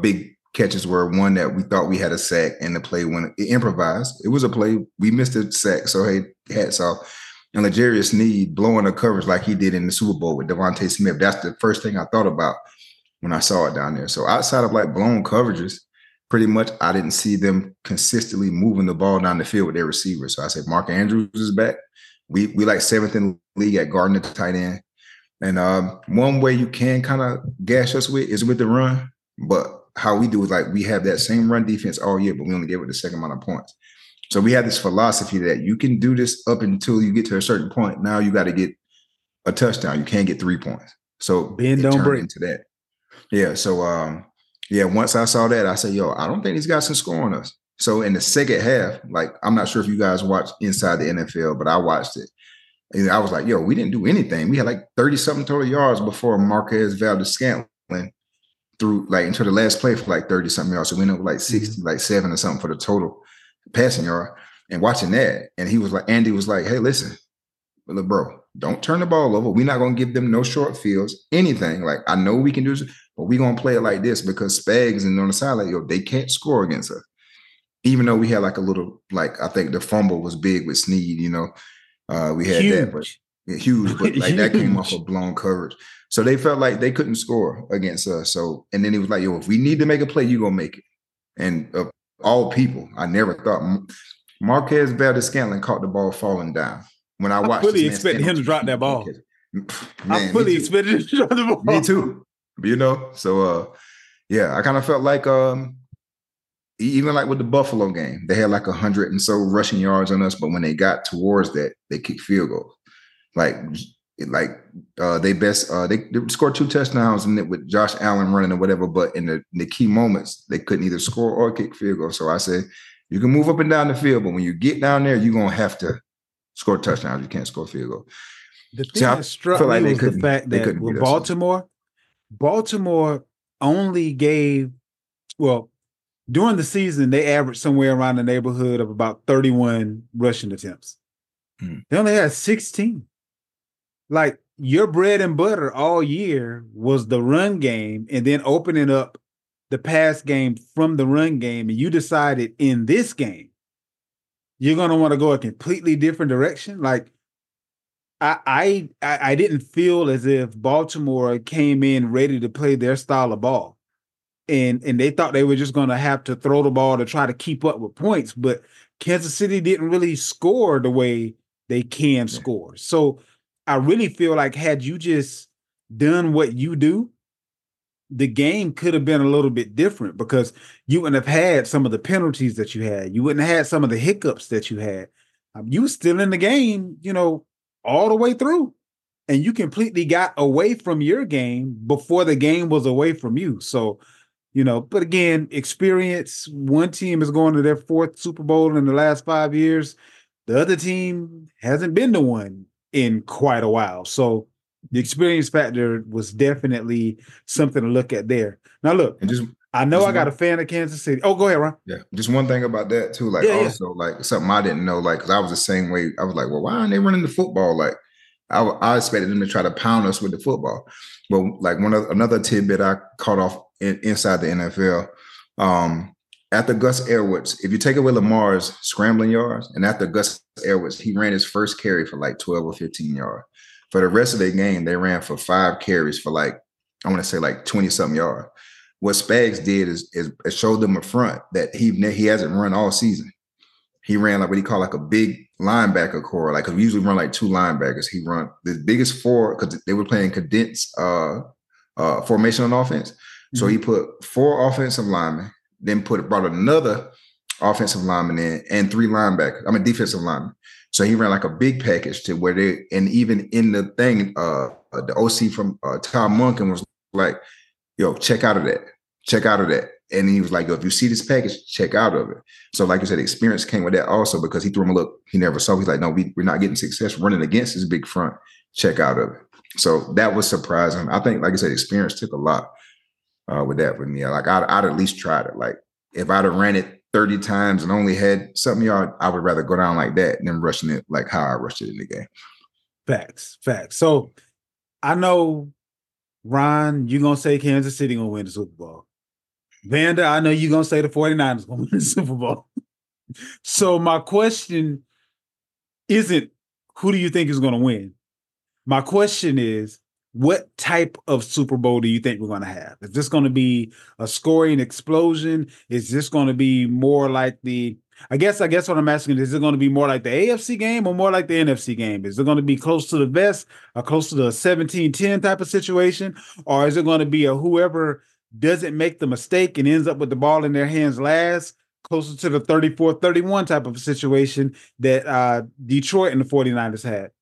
big catches were one that we thought we had a sack, and the play when it improvised. It was a play. We missed a sack, so hey, hats off. And LeJarius Sneed blowing the coverage like he did in the Super Bowl with Devontae Smith. That's the first thing I thought about when I saw it down there. So outside of like blown coverages, pretty much I didn't see them consistently moving the ball down the field with their receivers. So I said Mark Andrews is back. We like seventh in the league at guarding the tight end. And one way you can kind of gash us with is with the run. But how we do is like we have that same run defense all year, but we only gave it the second amount of points. So we have this philosophy that you can do this up until you get to a certain point. Now you got to get a touchdown. You can't get 3 points. So Ben don't break into that. Yeah. So yeah, once I saw that, I said, yo, I don't think these guys can score on us. So in the second half, like I'm not sure if you guys watched Inside the NFL, but I watched it. And I was like, yo, we didn't do anything. We had like 30-something total yards before Marquez Valdes-Scantling threw like into the last play for like 30-something yards. So we ended up like 60, like 7 or something for the total passing yard. And watching that, and he was like, Andy was like, hey, listen, look, bro, don't turn the ball over. We're not going to give them no short fields, anything. Like, I know we can do this, but we're going to play it like this, because Spags and on the side, like, yo, they can't score against us. Even though we had like a little, like, I think the fumble was big with Sneed, you know. We had huge. That, but yeah, huge, but like huge. That came off of blown coverage. So they felt like they couldn't score against us. So, and then he was like, yo, if we need to make a play, you're going to make it. And of all people, I never thought Marquez Valdes-Scantling caught the ball falling down. When I watched, I fully expected him to drop that ball. I fully expected him to drop the ball. Me too. You know, so yeah, I kind of felt like even like with the Buffalo game, they had like 100 and so rushing yards on us, but when they got towards that, they kicked field goals. They scored 2 touchdowns in it with Josh Allen running or whatever, but in the key moments, they couldn't either score or kick field goals. So I said, you can move up and down the field, but when you get down there, you're going to have to score touchdowns. You can't score field goals. The thing that struck me was the fact that with Baltimore only gave, well, during the season, they averaged somewhere around the neighborhood of about 31 rushing attempts. Mm. They only had 16. Like, your bread and butter all year was the run game, and then opening up the pass game from the run game, and you decided in this game, you're going to want to go a completely different direction. Like, I didn't feel as if Baltimore came in ready to play their style of ball. And they thought they were just going to have to throw the ball to try to keep up with points. But Kansas City didn't really score the way they can score. So I really feel like had you just done what you do, the game could have been a little bit different, because you wouldn't have had some of the penalties that you had. You wouldn't have had some of the hiccups that you had. You were still in the game, you know, all the way through. And you completely got away from your game before the game was away from you. So, you know, but again, experience. One team is going to their 4th Super Bowl in the last 5 years. The other team hasn't been to one in quite a while. So the experience factor was definitely something to look at there. Now, look, and I got a fan of Kansas City. Oh, go ahead, Ron. Yeah, just one thing about that, too. Like, like something I didn't know, like, because I was the same way. I was like, well, why aren't they running the football? Like, I expected them to try to pound us with the football. But like another tidbit I caught off inside the NFL, after Gus Edwards, if you take away Lamar's scrambling yards, and after Gus Edwards, he ran his first carry for like 12 or 15 yards. For the rest of the game, they ran for 5 carries for like, I want to say like 20-something yards. What Spags did is showed them a front that he hasn't run all season. He ran like what he called like a big linebacker core. Like, we usually run like 2 linebackers. He run the biggest 4 because they were playing condensed formation on offense. Mm-hmm. So he put 4 offensive linemen, then brought another offensive lineman in and 3 linebackers. I mean, defensive linemen. So he ran like a big package to where they, and even in the thing, the OC from Tom Munkin was like, yo, check out of that. Check out of that. And he was like, yo, if you see this package, check out of it. So like you said, experience came with that also, because he threw him a look he never saw. He's like, no, we're not getting success running against this big front. Check out of it. So that was surprising. I think, like I said, experience took a lot with that for me. Like I'd at least tried it. Like if I'd have ran it 30 times and only had something, y'all, I would rather go down like that than rushing it like how I rushed it in the game. Facts. So I know, Ron, you're going to say Kansas City going to win the Super Bowl. Vanda, I know you're going to say the 49ers going to win the Super Bowl. So my question isn't who do you think is going to win? My question is, what type of Super Bowl do you think we're going to have? Is this going to be a scoring explosion? Is this going to be more like the, I guess what I'm asking is it going to be more like the AFC game or more like the NFC game? Is it going to be close to the vest or close to the 17-10 type of situation? Or is it going to be a whoever doesn't make the mistake and ends up with the ball in their hands last, closer to the 34-31 type of situation that Detroit and the 49ers had?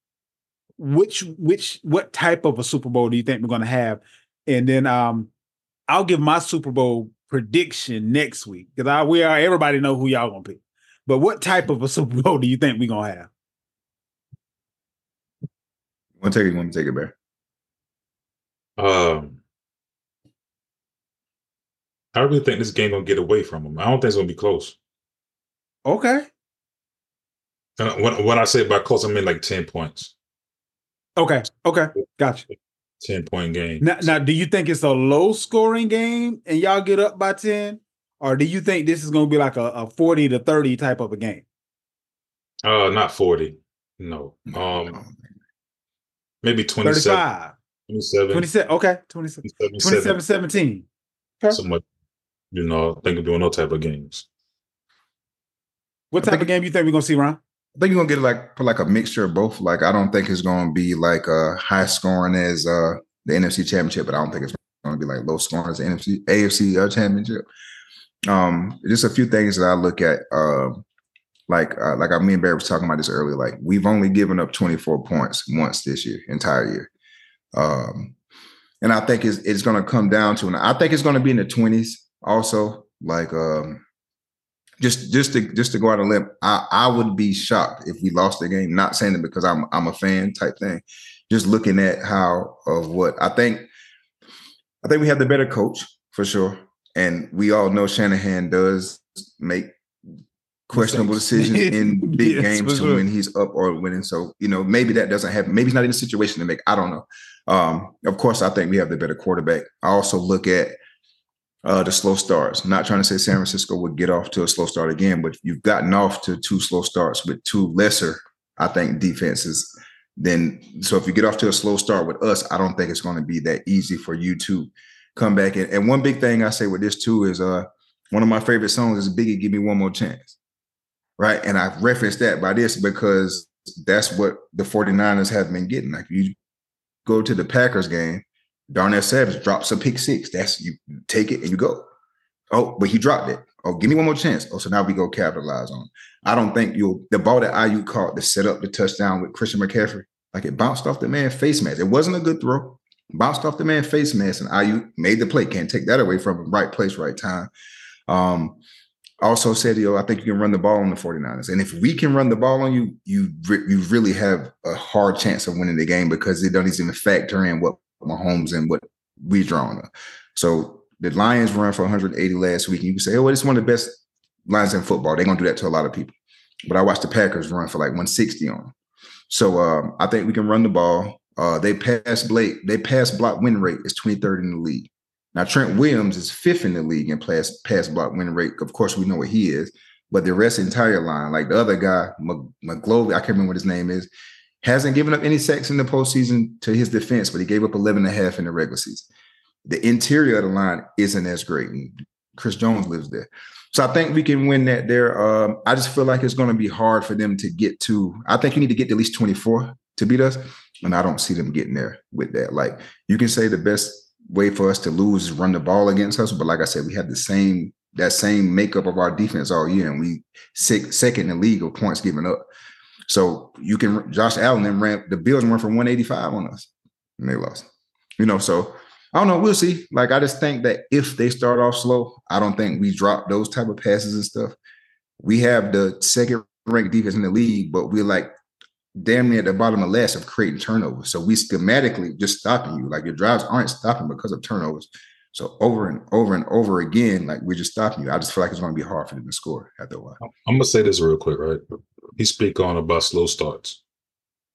What type of a Super Bowl do you think we're going to have? And then I'll give my Super Bowl prediction next week because everybody know who y'all going to pick. But what type of a Super Bowl do you think we're going to have? You want to take it, Bear? I really think this game going to get away from them. I don't think it's going to be close. Okay. When I say by close, I mean like 10 points. Okay, gotcha. 10-point game. Now, do you think it's a low-scoring game and y'all get up by 10? Or do you think this is going to be like a 40-30 type of a game? Not 40. No. Maybe 27. 35. 27. Okay, 27. 27-17. Okay. So much, I think of doing those type of games. What type of game you think we're going to see, Ron? I think you're going to get like a mixture of both. Like, I don't think it's going to be like high scoring as the NFC Championship, but I don't think it's going to be like low scoring as the AFC Championship. Just a few things that I look at, like me and Barry was talking about this earlier. Like, we've only given up 24 points once this year, entire year. And I think it's going to come down to, and I think it's going to be in the 20s also. Like, Just to go out on a limb, I would be shocked if we lost the game. Not saying it because I'm a fan type thing. Just looking at I think we have the better coach for sure, and we all know Shanahan does make questionable decisions in big games too, when he's up or winning. So maybe that doesn't happen. Maybe he's not in a situation to make. I don't know. Of course, I think we have the better quarterback. I also look at the slow starts. I'm not trying to say San Francisco would get off to a slow start again, but you've gotten off to two slow starts with two lesser, I think, defenses. So if you get off to a slow start with us, I don't think it's going to be that easy for you to come back in. And one big thing I say with this too is one of my favorite songs is Biggie, "Give Me One More Chance." Right. And I've referenced that by this because that's what the 49ers have been getting. Like, you go to the Packers game, Darnell Savage drops a pick six. That's, you take it and you go. Oh, but he dropped it. Oh, give me one more chance. Oh, so now we go capitalize on it. I don't think the ball that IU caught to set up the touchdown with Christian McCaffrey, like, it bounced off the man's face mask. It wasn't a good throw. Bounced off the man's face mask, and IU made the play. Can't take that away from him. Right place, right time. Also said, I think you can run the ball on the 49ers. And if we can run the ball on you, you really have a hard chance of winning the game because it doesn't even factor in what Mahomes and what we drawing up. So the Lions run for 180 last week, and you can say, oh, it's one of the best lines in football. They're going to do that to a lot of people. But I watched the Packers run for like 160 on them. So I think we can run the ball. They pass block win rate is 23rd in the league. Now, Trent Williams is 5th in the league in pass block win rate. Of course, we know what he is. But the rest of the entire line, like the other guy, McGlovey, I can't remember what his name is, hasn't given up any sacks in the postseason to his defense, but he gave up 11.5 in the regular season. The interior of the line isn't as great. And Chris Jones lives there. So I think we can win that there. I just feel like it's going to be hard for them to get to. I think you need to get to at least 24 to beat us, and I don't see them getting there with that. Like, you can say the best way for us to lose is run the ball against us, but like I said, we have that same makeup of our defense all year, and we second in the league of points given up. So you can, Josh Allen and the Bills ran for 185 on us, and they lost. So I don't know. We'll see. Like, I just think that if they start off slow, I don't think we drop those type of passes and stuff. We have the second-ranked defense in the league, but we're like damn near at the bottom of last of creating turnovers. So we schematically just stopping you. Like, your drives aren't stopping because of turnovers. So over and over and over again, like, we're just stopping you. I just feel like it's going to be hard for them to score after a while. I'm going to say this real quick, right? He speak on about slow starts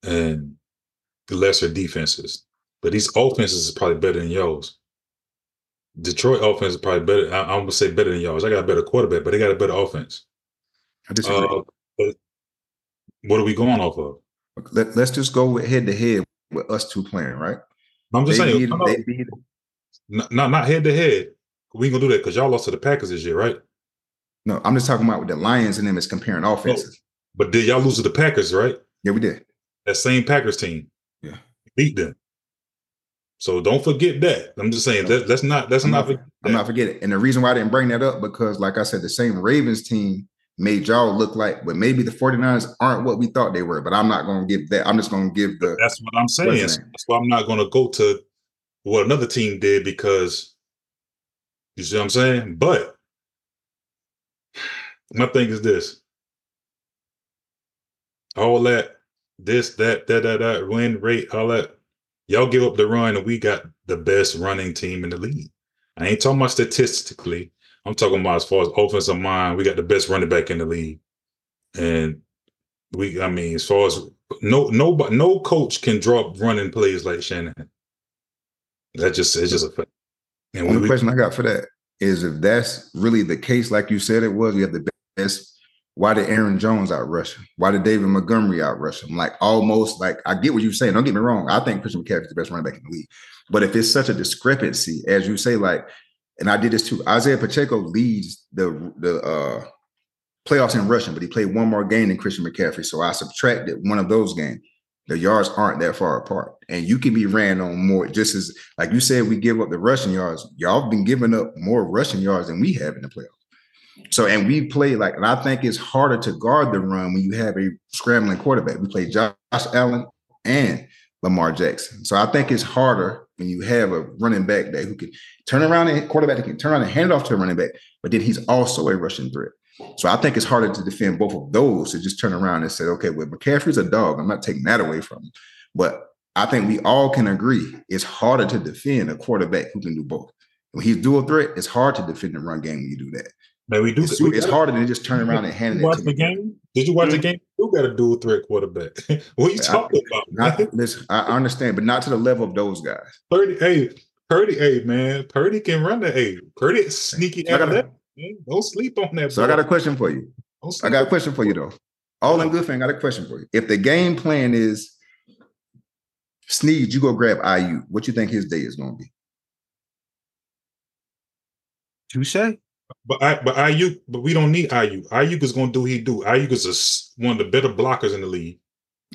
and the lesser defenses. But these offenses is probably better than yours. Detroit offense is probably better. I'm going to say better than yours. I got a better quarterback, but they got a better offense. I disagree. What are we going off of? Let's just go with head-to-head with us two playing, right? I'm just saying. Not head-to-head. We ain't going to do that because y'all lost to the Packers this year, right? No, I'm just talking about with the Lions and them is comparing offenses. No, but did y'all lose to the Packers, right? Yeah, we did. That same Packers team. Yeah. Beat them. So don't forget that. I'm just saying, let's not forget it. And the reason why I didn't bring that up, because like I said, the same Ravens team made y'all look like, but maybe the 49ers aren't what we thought they were, but I'm not going to give that. I'm just going to give the... That's what I'm saying. That's why I'm not going to go to what another team did, because you see what I'm saying? But my thing is this. All that, this, that, win rate, all that. Y'all give up the run and we got the best running team in the league. I ain't talking about statistically. I'm talking about as far as offensive mind, we got the best running back in the league. And we, I mean, as far as no coach can draw up running plays like Shanahan. It's just a fact. And the question I got for that is, if that's really the case, like you said it was, we have the best. Why did Aaron Jones outrush him? Why did David Montgomery outrush him? Like, I get what you're saying. Don't get me wrong. I think Christian McCaffrey is the best running back in the league. But if it's such a discrepancy, as you say, like, and I did this too, Isaiah Pacheco leads the playoffs in rushing, but he played one more game than Christian McCaffrey. So I subtracted one of those games. The yards aren't that far apart. And you can be ran on more, just as, like you said, we give up the rushing yards. Y'all have been giving up more rushing yards than we have in the playoffs. So, and we play like, and I think it's harder to guard the run when you have a scrambling quarterback. We play Josh Allen and Lamar Jackson. So I think it's harder when you have a running back that who can turn around and quarterback that can turn around and hand it off to a running back, but then he's also a rushing threat. So I think it's harder to defend both of those to just turn around and say, okay, well, McCaffrey's a dog. I'm not taking that away from him. But I think we all can agree it's harder to defend a quarterback who can do both. When he's dual threat, it's hard to defend the run game when you do that. Man, we do. It's harder than just turn around and hand it. Watch the game? Did you watch the game? You got a dual threat quarterback. What are you talking about? Listen, I understand, but not to the level of those guys. Purdy, man, Purdy can run the A. Purdy is sneaky. Don't sleep on that. So I got a question for you. I got a question for you though. All in good thing, I got a question for you. If the game plan is Sneed, you go grab IU. What you think his day is going to be? Touche. But we don't need Ayuk. Ayuk is going to do what he do. Ayuk is one of the better blockers in the league.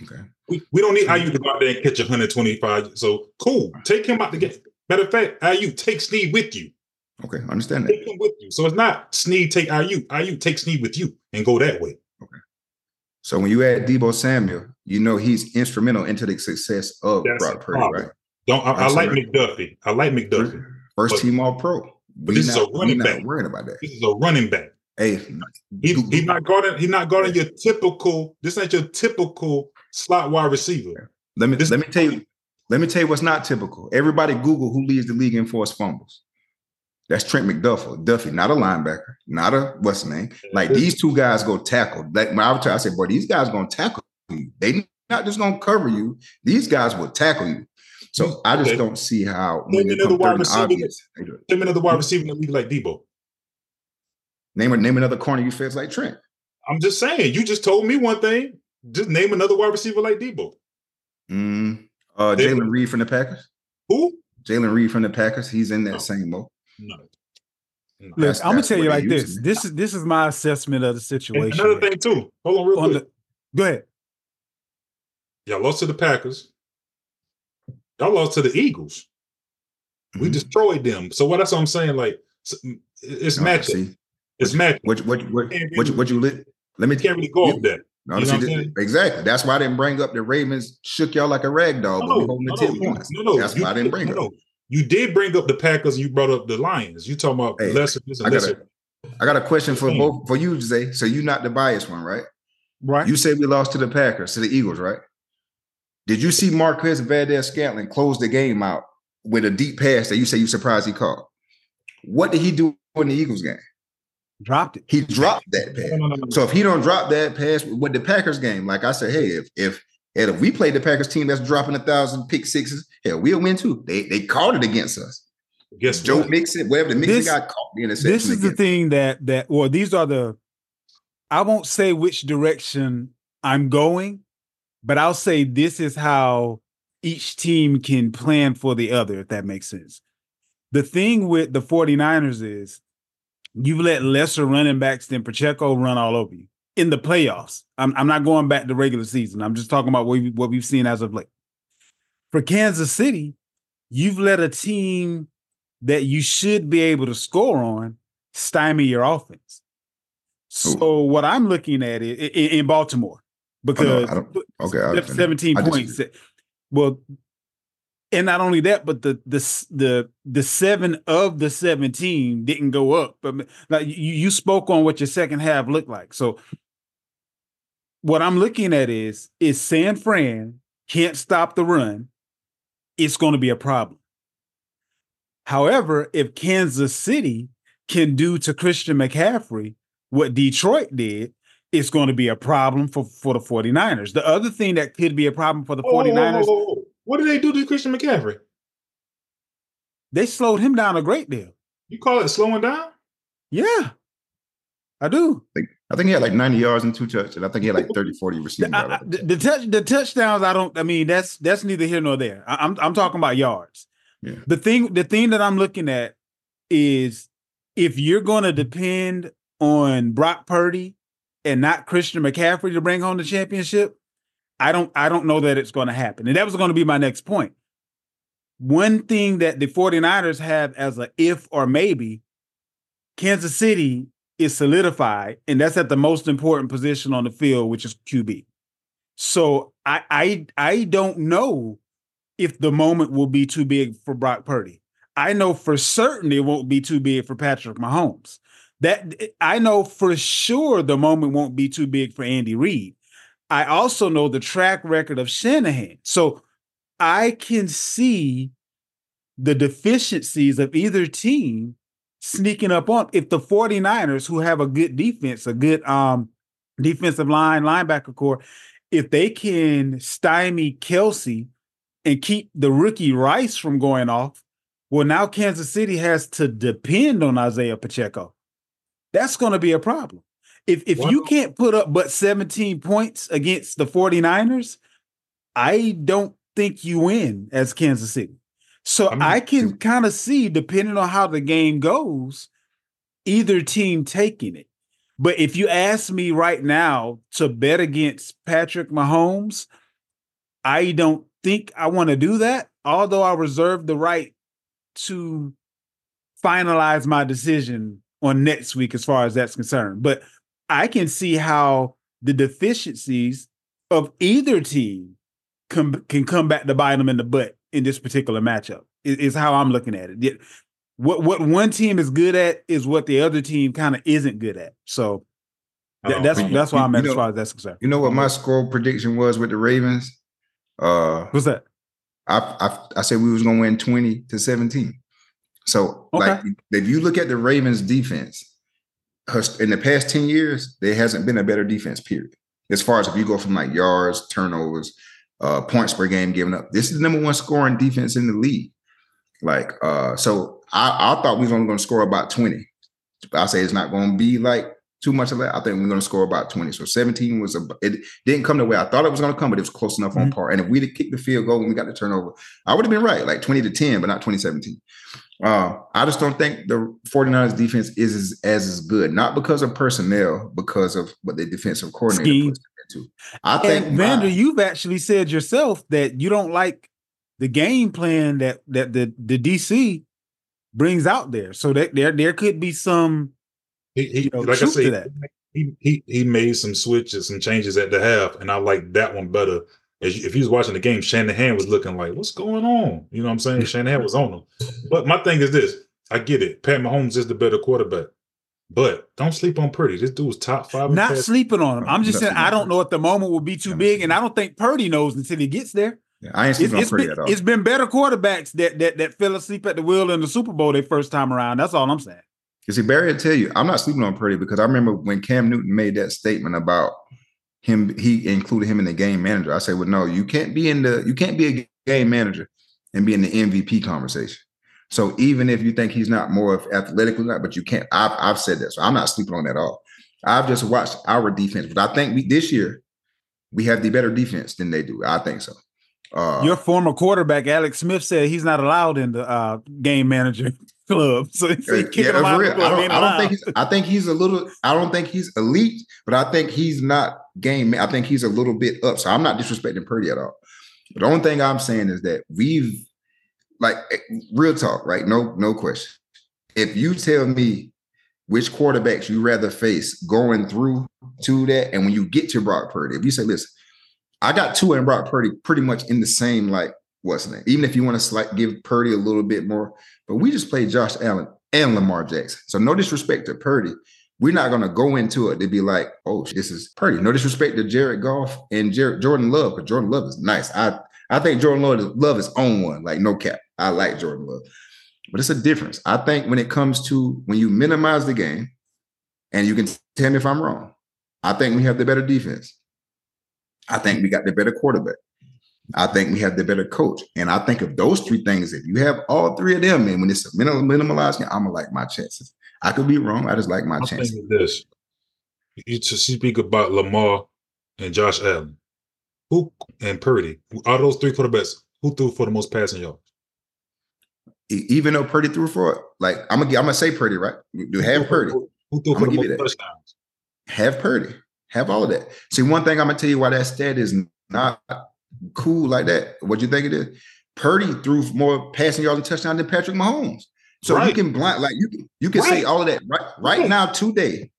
Okay. We don't need Ayuk to go out there and catch 125. So, cool. Take him out the game. Matter of fact, Ayuk, take Sneed with you. Okay, I understand that. Take him with you. So, it's not Sneed take Ayuk. Ayuk take Sneed with you and go that way. Okay. So, when you add Deebo Samuel, you know he's instrumental into the success of Brock Purdy, right? McDuffie. I like McDuffie. First team All-Pro. But this is a running back. Not worried about that. This is a running back. Hey, he's not guarding your typical. This ain't your typical slot wide receiver. Let me tell you what's not typical. Everybody Google who leads the league in forced fumbles. That's Trent McDuffie. Duffy, not a linebacker, not a what's his name. Like, these two guys go tackle. Like, when I say, boy, these guys gonna tackle you. They not just gonna cover you. These guys will tackle you. So I just don't see how. Name another wide receiver in the league like Deebo. Name another corner you feel like Trent. I'm just saying. You just told me one thing. Just name another wide receiver like Deebo. Jalen Reed from the Packers. Who? Jalen Reed from the Packers. He's in that same mold. No. Look, I'm gonna tell you like this. This is my assessment of the situation. And another thing too. Hold on, real quick. Go ahead. Y'all lost to the Packers. Y'all lost to the Eagles. We destroyed them. So that's what I'm saying. Like, it's matchup. It's matchup. Let me can't really go off that. No, you know what I'm exactly. That's why I didn't bring up the Ravens shook y'all like a rag dog. That's why I didn't bring up. You did bring up the Packers. And you brought up the Lions. You talking about lesser. I got a question for both for you, Zay. So you're not the biased one, right? Right. You said we lost to the Packers, to the Eagles, right? Did you see Marquez Valdez-Scantling close the game out with a deep pass that you say you surprised he caught? What did he do in the Eagles game? Dropped it. He dropped that pass. No. So if he don't drop that pass with the Packers game, like I said, hey, if we played the Packers team that's dropping 1,000 pick sixes, hell, we'll win too. They called it against us. Guess Joe what? Mixon, whatever the Mixon got caught the interception. This is the thing that these are the. I won't say which direction I'm going, but I'll say this is how each team can plan for the other, if that makes sense. The thing with the 49ers is you've let lesser running backs than Pacheco run all over you in the playoffs. I'm not going back to regular season. I'm just talking about what we've seen as of late. For Kansas City, you've let a team that you should be able to score on stymie your offense. So what I'm looking at is in Baltimore, because 17 points. Well, and not only that, but the 7 of the 17 didn't go up. But like you spoke on what your second half looked like. So what I'm looking at is San Fran can't stop the run. It's going to be a problem. However, if Kansas City can do to Christian McCaffrey what Detroit did, it's going to be a problem for the 49ers. The other thing that could be a problem for the 49ers. Whoa. What did they do to Christian McCaffrey? They slowed him down a great deal. You call it slowing down? Yeah, I do. I think he had like 90 yards and 2 touchdowns. I think he had like 30, 40 receiving yards. The touchdowns, that's neither here nor there. I'm talking about yards. Yeah. The thing that I'm looking at is if you're going to depend on Brock Purdy and not Christian McCaffrey to bring home the championship, I don't know that it's going to happen. And that was going to be my next point. One thing that the 49ers have as an if or maybe, Kansas City is solidified, and that's at the most important position on the field, which is QB. So I don't know if the moment will be too big for Brock Purdy. I know for certain it won't be too big for Patrick Mahomes. That I know for sure the moment won't be too big for Andy Reid. I also know the track record of Shanahan. So I can see the deficiencies of either team sneaking up on. If the 49ers, who have a good defense, a good defensive line, linebacker core, if they can stymie Kelsey and keep the rookie Rice from going off, well, now Kansas City has to depend on Isaiah Pacheco. That's going to be a problem. If you can't put up but 17 points against the 49ers, I don't think you win as Kansas City. So I can kind of see, depending on how the game goes, either team taking it. But if you ask me right now to bet against Patrick Mahomes, I don't think I want to do that, although I reserve the right to finalize my decision on next week as far as that's concerned. But I can see how the deficiencies of either team can come back to bite them in the butt in this particular matchup, is how I'm looking at it. What one team is good at is what the other team kind of isn't good at. So that's why I'm at, as far as that's concerned. You know what my score prediction was with the Ravens? What's that? I said we was going to win 20-17. So like, if you look at the Ravens defense, in the past 10 years, there hasn't been a better defense, period. As far as if you go from like yards, turnovers, points per game given up, this is the number one scoring defense in the league. Like, so I thought we was only going to score about 20. I say it's not going to be like too much of that. I think we're going to score about 20. So 17 it didn't come the way I thought it was going to come, but it was close enough on par. And if we'd have kicked the field goal when we got the turnover, I would have been right, like 20-10, but not 20-17. I just don't think the 49ers defense is as good, not because of personnel, because of what the defensive coordinator puts them into. I think Vander, you've actually said yourself that you don't like the game plan that the DC brings out there. So that there could be some like I said, he made some switches, some changes at the half, and I like that one better. If he was watching the game, Shanahan was looking like, what's going on? You know what I'm saying? Shanahan was on him. But my thing is this. I get it. Pat Mahomes is the better quarterback. But don't sleep on Purdy. This dude's top 5. Not sleeping on him. I'm just saying I don't know if the moment will be too big, and I don't think Purdy knows until he gets there. Yeah, I ain't sleeping on Purdy at all. It's been better quarterbacks that fell asleep at the wheel in the Super Bowl their first time around. That's all I'm saying. You see, Barry will tell you, I'm not sleeping on Purdy because I remember when Cam Newton made that statement about him, he included him in the game manager. I said, well, no, you can't be a game manager and be in the MVP conversation. So even if you think he's not more athletically not, but you can't, I've said that. So I'm not sleeping on that at all. I've just watched our defense, but I think this year we have the better defense than they do. I think so. Your former quarterback, Alex Smith, said he's not allowed in the game manager club. So I don't think he's elite, but I think he's not game. I think he's a little bit up. So I'm not disrespecting Purdy at all. But the only thing I'm saying is that we've, like, real talk, right? No question. If you tell me which quarterbacks you rather face going through to that, and when you get to Brock Purdy, if you say, listen, I got Tua and Brock Purdy pretty much in the same, like, what's the name? Even if you want to give Purdy a little bit more, but we just played Josh Allen and Lamar Jackson. So no disrespect to Purdy. We're not going to go into it to be like, oh, this is Purdy. No disrespect to Jared Goff and Jordan Love, because Jordan Love is nice. I think Jordan Love is on one, like, no cap. I like Jordan Love. But it's a difference. I think when it comes to when you minimize the game, and you can tell me if I'm wrong, I think we have the better defense. I think we got the better quarterback. I think we have the better coach. And I think of those three things, if you have all three of them, and when it's a minimalizing, I'm going to like my chances. I could be wrong. I just like my chances. Think of this. You speak about Lamar and Josh Allen, and Purdy. Out of those three quarterbacks, who threw for the most passing yards? Even though Purdy threw for it, like, I'm gonna say Purdy, right? You have Purdy. Who threw for the most touchdowns? Have Purdy. Have all of that. See, one thing I'm going to tell you why that stat is not cool like that. What do you think it is? Purdy threw more passing yards and touchdowns than Patrick Mahomes. So right. You can blind, like, you can say all of that right now today,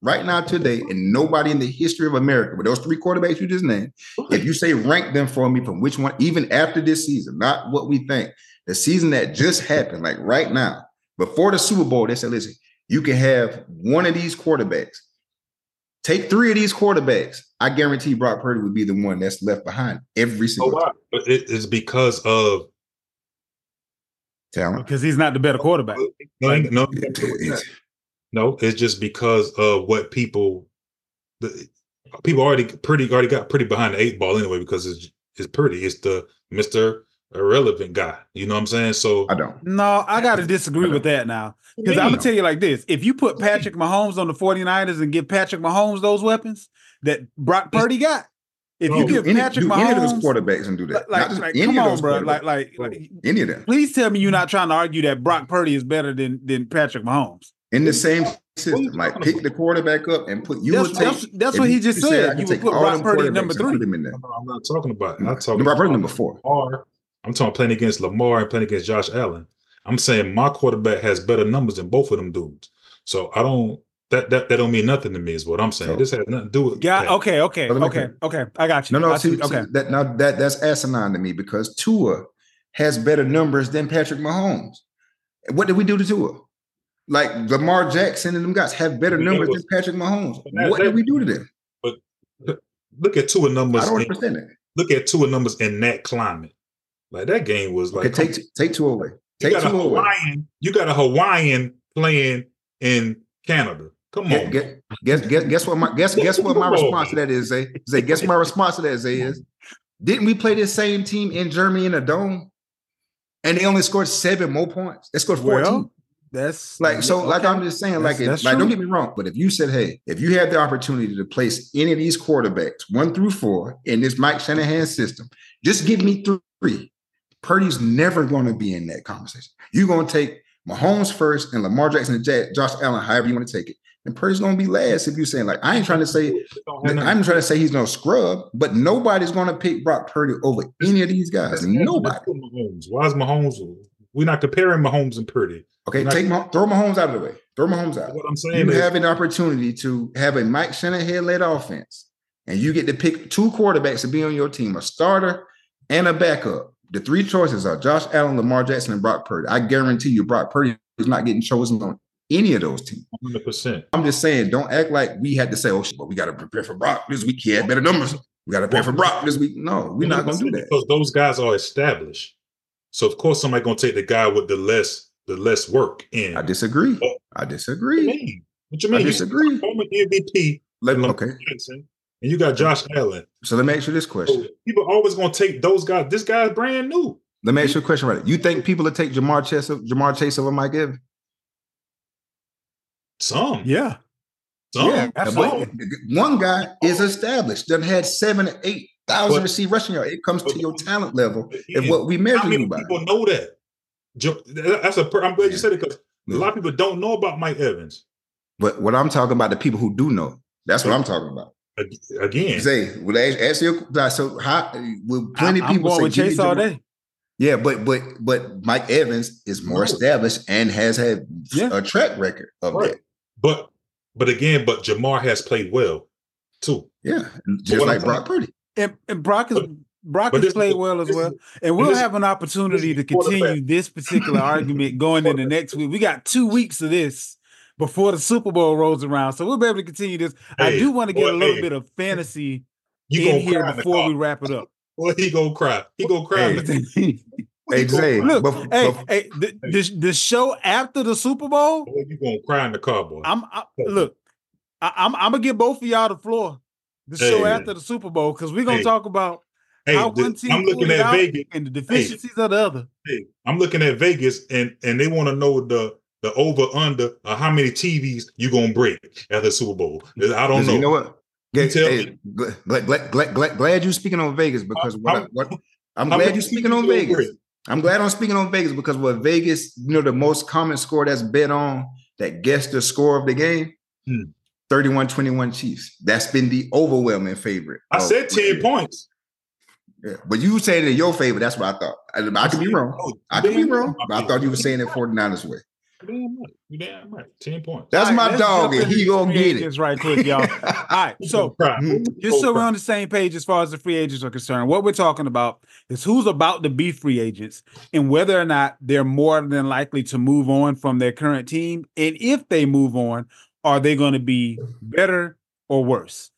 and nobody in the history of America, with those three quarterbacks you just named, if you say rank them for me from which one, even after this season, not what we think, the season that just happened, like right now, before the Super Bowl, they said, listen, you can have one of these quarterbacks. Take three of these quarterbacks. I guarantee Brock Purdy would be the one that's left behind every single time. But it is because of talent. Because he's not the better quarterback. No, it's just because of what people already got pretty behind the eight ball anyway, because it's Purdy. It's the Mr. Irrelevant guy. You know what I'm saying? So I don't. No, I got to disagree with that now. Because I'm going to tell you like this. If you put Patrick Mahomes on the 49ers and give Patrick Mahomes those weapons that Brock Purdy got, if you give Patrick Mahomes any of those quarterbacks and do that. Like come on, bro. Like any of them. Please tell me you're not trying to argue that Brock Purdy is better than Patrick Mahomes. In the same system. Like pick the quarterback up and put you would take. That's what he just said. You would put Brock Purdy at number 3. I'm not talking about it. I'm talking about Purdy number 4. I'm talking playing against Lamar and playing against Josh Allen. I'm saying my quarterback has better numbers than both of them dudes. So I don't that don't mean nothing to me is what I'm saying. This has nothing to do with that. Okay. I got you. No, that's asinine to me because Tua has better numbers than Patrick Mahomes. What did we do to Tua? Like Lamar Jackson and them guys have better numbers than Patrick Mahomes. What did we do to them? But look at Tua numbers. I don't understand it. Look at Tua numbers in that climate. Like that game was like take two away. You got a Hawaiian playing in Canada. Come on. Guess my response to that, Zay, is didn't we play this same team in Germany in a dome? And they only scored 7 more points. They scored 14. Well, that's like so. Okay. Like I'm just saying, don't get me wrong, but if you said, hey, if you had the opportunity to place any of these quarterbacks 1 through 4 in this Mike Shanahan system, just give me 3. Purdy's never going to be in that conversation. You're going to take Mahomes first and Lamar Jackson and Josh Allen, however you want to take it. And Purdy's going to be last if you're saying, like, I'm trying to say he's no scrub, but nobody's going to pick Brock Purdy over any of these guys. Nobody. Why is Mahomes? We're not comparing Mahomes and Purdy. Okay, throw Mahomes out of the way. Throw Mahomes out. What I'm saying is you have an opportunity to have a Mike Shanahan-led offense, and you get to pick 2 quarterbacks to be on your team, a starter and a backup. The 3 choices are Josh Allen, Lamar Jackson, and Brock Purdy. I guarantee you Brock Purdy is not getting chosen on any of those teams. 100%. I'm just saying, don't act like we had to say, we got to prepare for Brock this week. He had better numbers. We got to pay for Brock this week. No, we're not going to do that. Because those guys are established. So, of course, somebody's going to take the guy with the less work in. I disagree. Oh. I disagree. What you mean? I disagree. Former MVP, Lamar Jackson, and you got Josh Allen. So let me ask you this question. So people are always going to take those guys. This guy's brand new. Let me ask you a question, right? You think people would take Jamar Chase over Mike Evans? Some. Yeah. Some. Yeah, one guy is established, then had 7,000 to 8,000 received rushing yards. It comes to your talent level and what we measure you by. People know that. I'm glad you said it because a lot of people don't know about Mike Evans. But what I'm talking about, the people who do know, that's what I'm talking about. Again, say, well, ask your so how will plenty of people say with Chase all day? Yeah, but Mike Evans is more established and has had a track record of that. But Jamar has played well too. Yeah, just like Brock Purdy. And Brock has played well as well. And we'll have an opportunity to continue this particular argument going into next week. We got 2 weeks of this before the Super Bowl rolls around. So we'll be able to continue this. Hey, I do want to get a little bit of fantasy in here before we wrap it up. Well, he gonna cry. He gonna cry. Hey, look, the show after the Super Bowl. Boy, you gonna cry in the car, boy. I'm gonna get both of y'all the floor. The show after the Super Bowl because we're gonna talk about how one team. I'm looking at Vegas and the deficiencies of the other. I'm looking at Vegas and they want to know the over under or how many TVs you gonna break at the Super Bowl. I don't know. You know what? Glad you're speaking on Vegas because I'm glad you're speaking on Vegas. I'm glad I'm speaking on Vegas because what Vegas, you know, the most common score that's bet on that guessed the score of the game, 31-21 Chiefs. That's been the overwhelming favorite. I said 10 points. Yeah, but you saying it your favorite. That's what I thought. I could be wrong. But I thought you were saying it 49ers way. You damn right. 10 points. That's my dog, and he gonna get it. Right quick, y'all. All right, so just so we're on the same page as far as the free agents are concerned, what we're talking about is who's about to be free agents and whether or not they're more than likely to move on from their current team. And if they move on, are they going to be better or worse?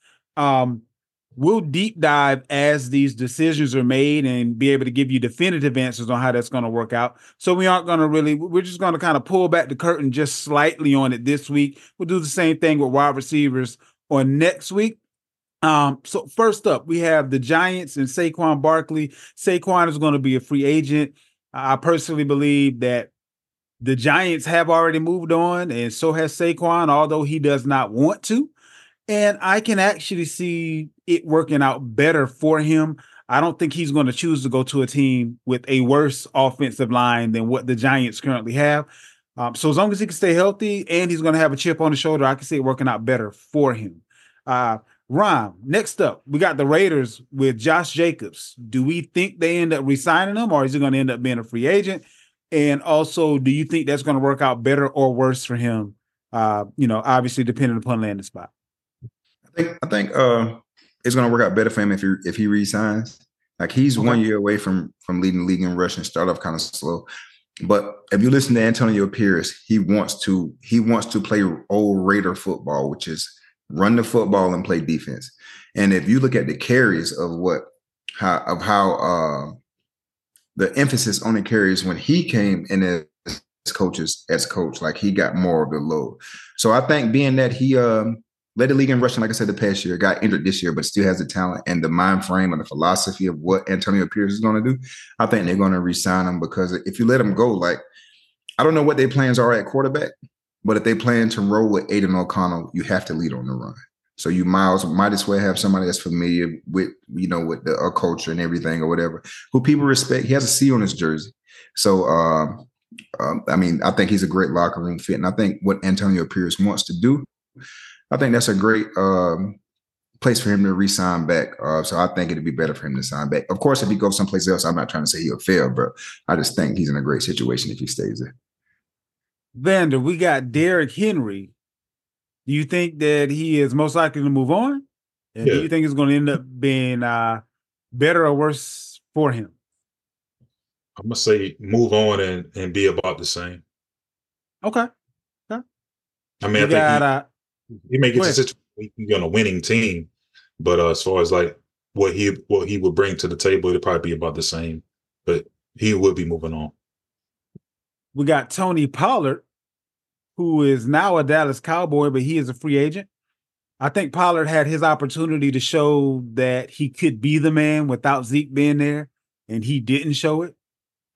We'll deep dive as these decisions are made and be able to give you definitive answers on how that's going to work out. So we aren't going to we're just going to kind of pull back the curtain just slightly on it this week. We'll do the same thing with wide receivers on next week. So first up, we have the Giants and Saquon Barkley. Saquon is going to be a free agent. I personally believe that the Giants have already moved on, and so has Saquon, although he does not want to. And I can actually see it working out better for him. I don't think he's going to choose to go to a team with a worse offensive line than what the Giants currently have. So as long as he can stay healthy and he's going to have a chip on his shoulder, I can see it working out better for him. Ron, next up, we got the Raiders with Josh Jacobs. Do we think they end up re-signing him or is he going to end up being a free agent? And also, do you think that's going to work out better or worse for him? Obviously depending upon landing spot. I think it's going to work out better for him if he resigns. Like he's 1 year away from leading the league in rushing. Start off kind of slow, but if you listen to Antonio Pierce, he wants to play old Raider football, which is run the football and play defense. And if you look at the carries of how the emphasis on the carries when he came in as coaches as coach, like he got more of the load. So I think being that he led the league in rushing, like I said, the past year, got injured this year, but still has the talent and the mind frame and the philosophy of what Antonio Pierce is going to do. I think they're going to re-sign him because if you let him go, like, I don't know what their plans are at quarterback, but if they plan to roll with Aiden O'Connell, you have to lead on the run. So you might as well have somebody that's familiar with, you know, with the culture and everything or whatever, who people respect. He has a C on his jersey. So, I think he's a great locker room fit. And I think what Antonio Pierce wants to do, I think that's a great place for him to re-sign back. So I think it'd be better for him to sign back. Of course, if he goes someplace else, I'm not trying to say he'll fail, but I just think he's in a great situation if he stays there. Vander, we got Derrick Henry. Do you think that he is most likely to move on? And do you think it's going to end up being better or worse for him? I'm going to say move on and be about the same. Okay. I mean, I think he may get to a situation on a winning team, but as far as like what he would bring to the table, it'd probably be about the same, but he would be moving on. We got Tony Pollard, who is now a Dallas Cowboy, but he is a free agent. I think Pollard had his opportunity to show that he could be the man without Zeke being there, and he didn't show it.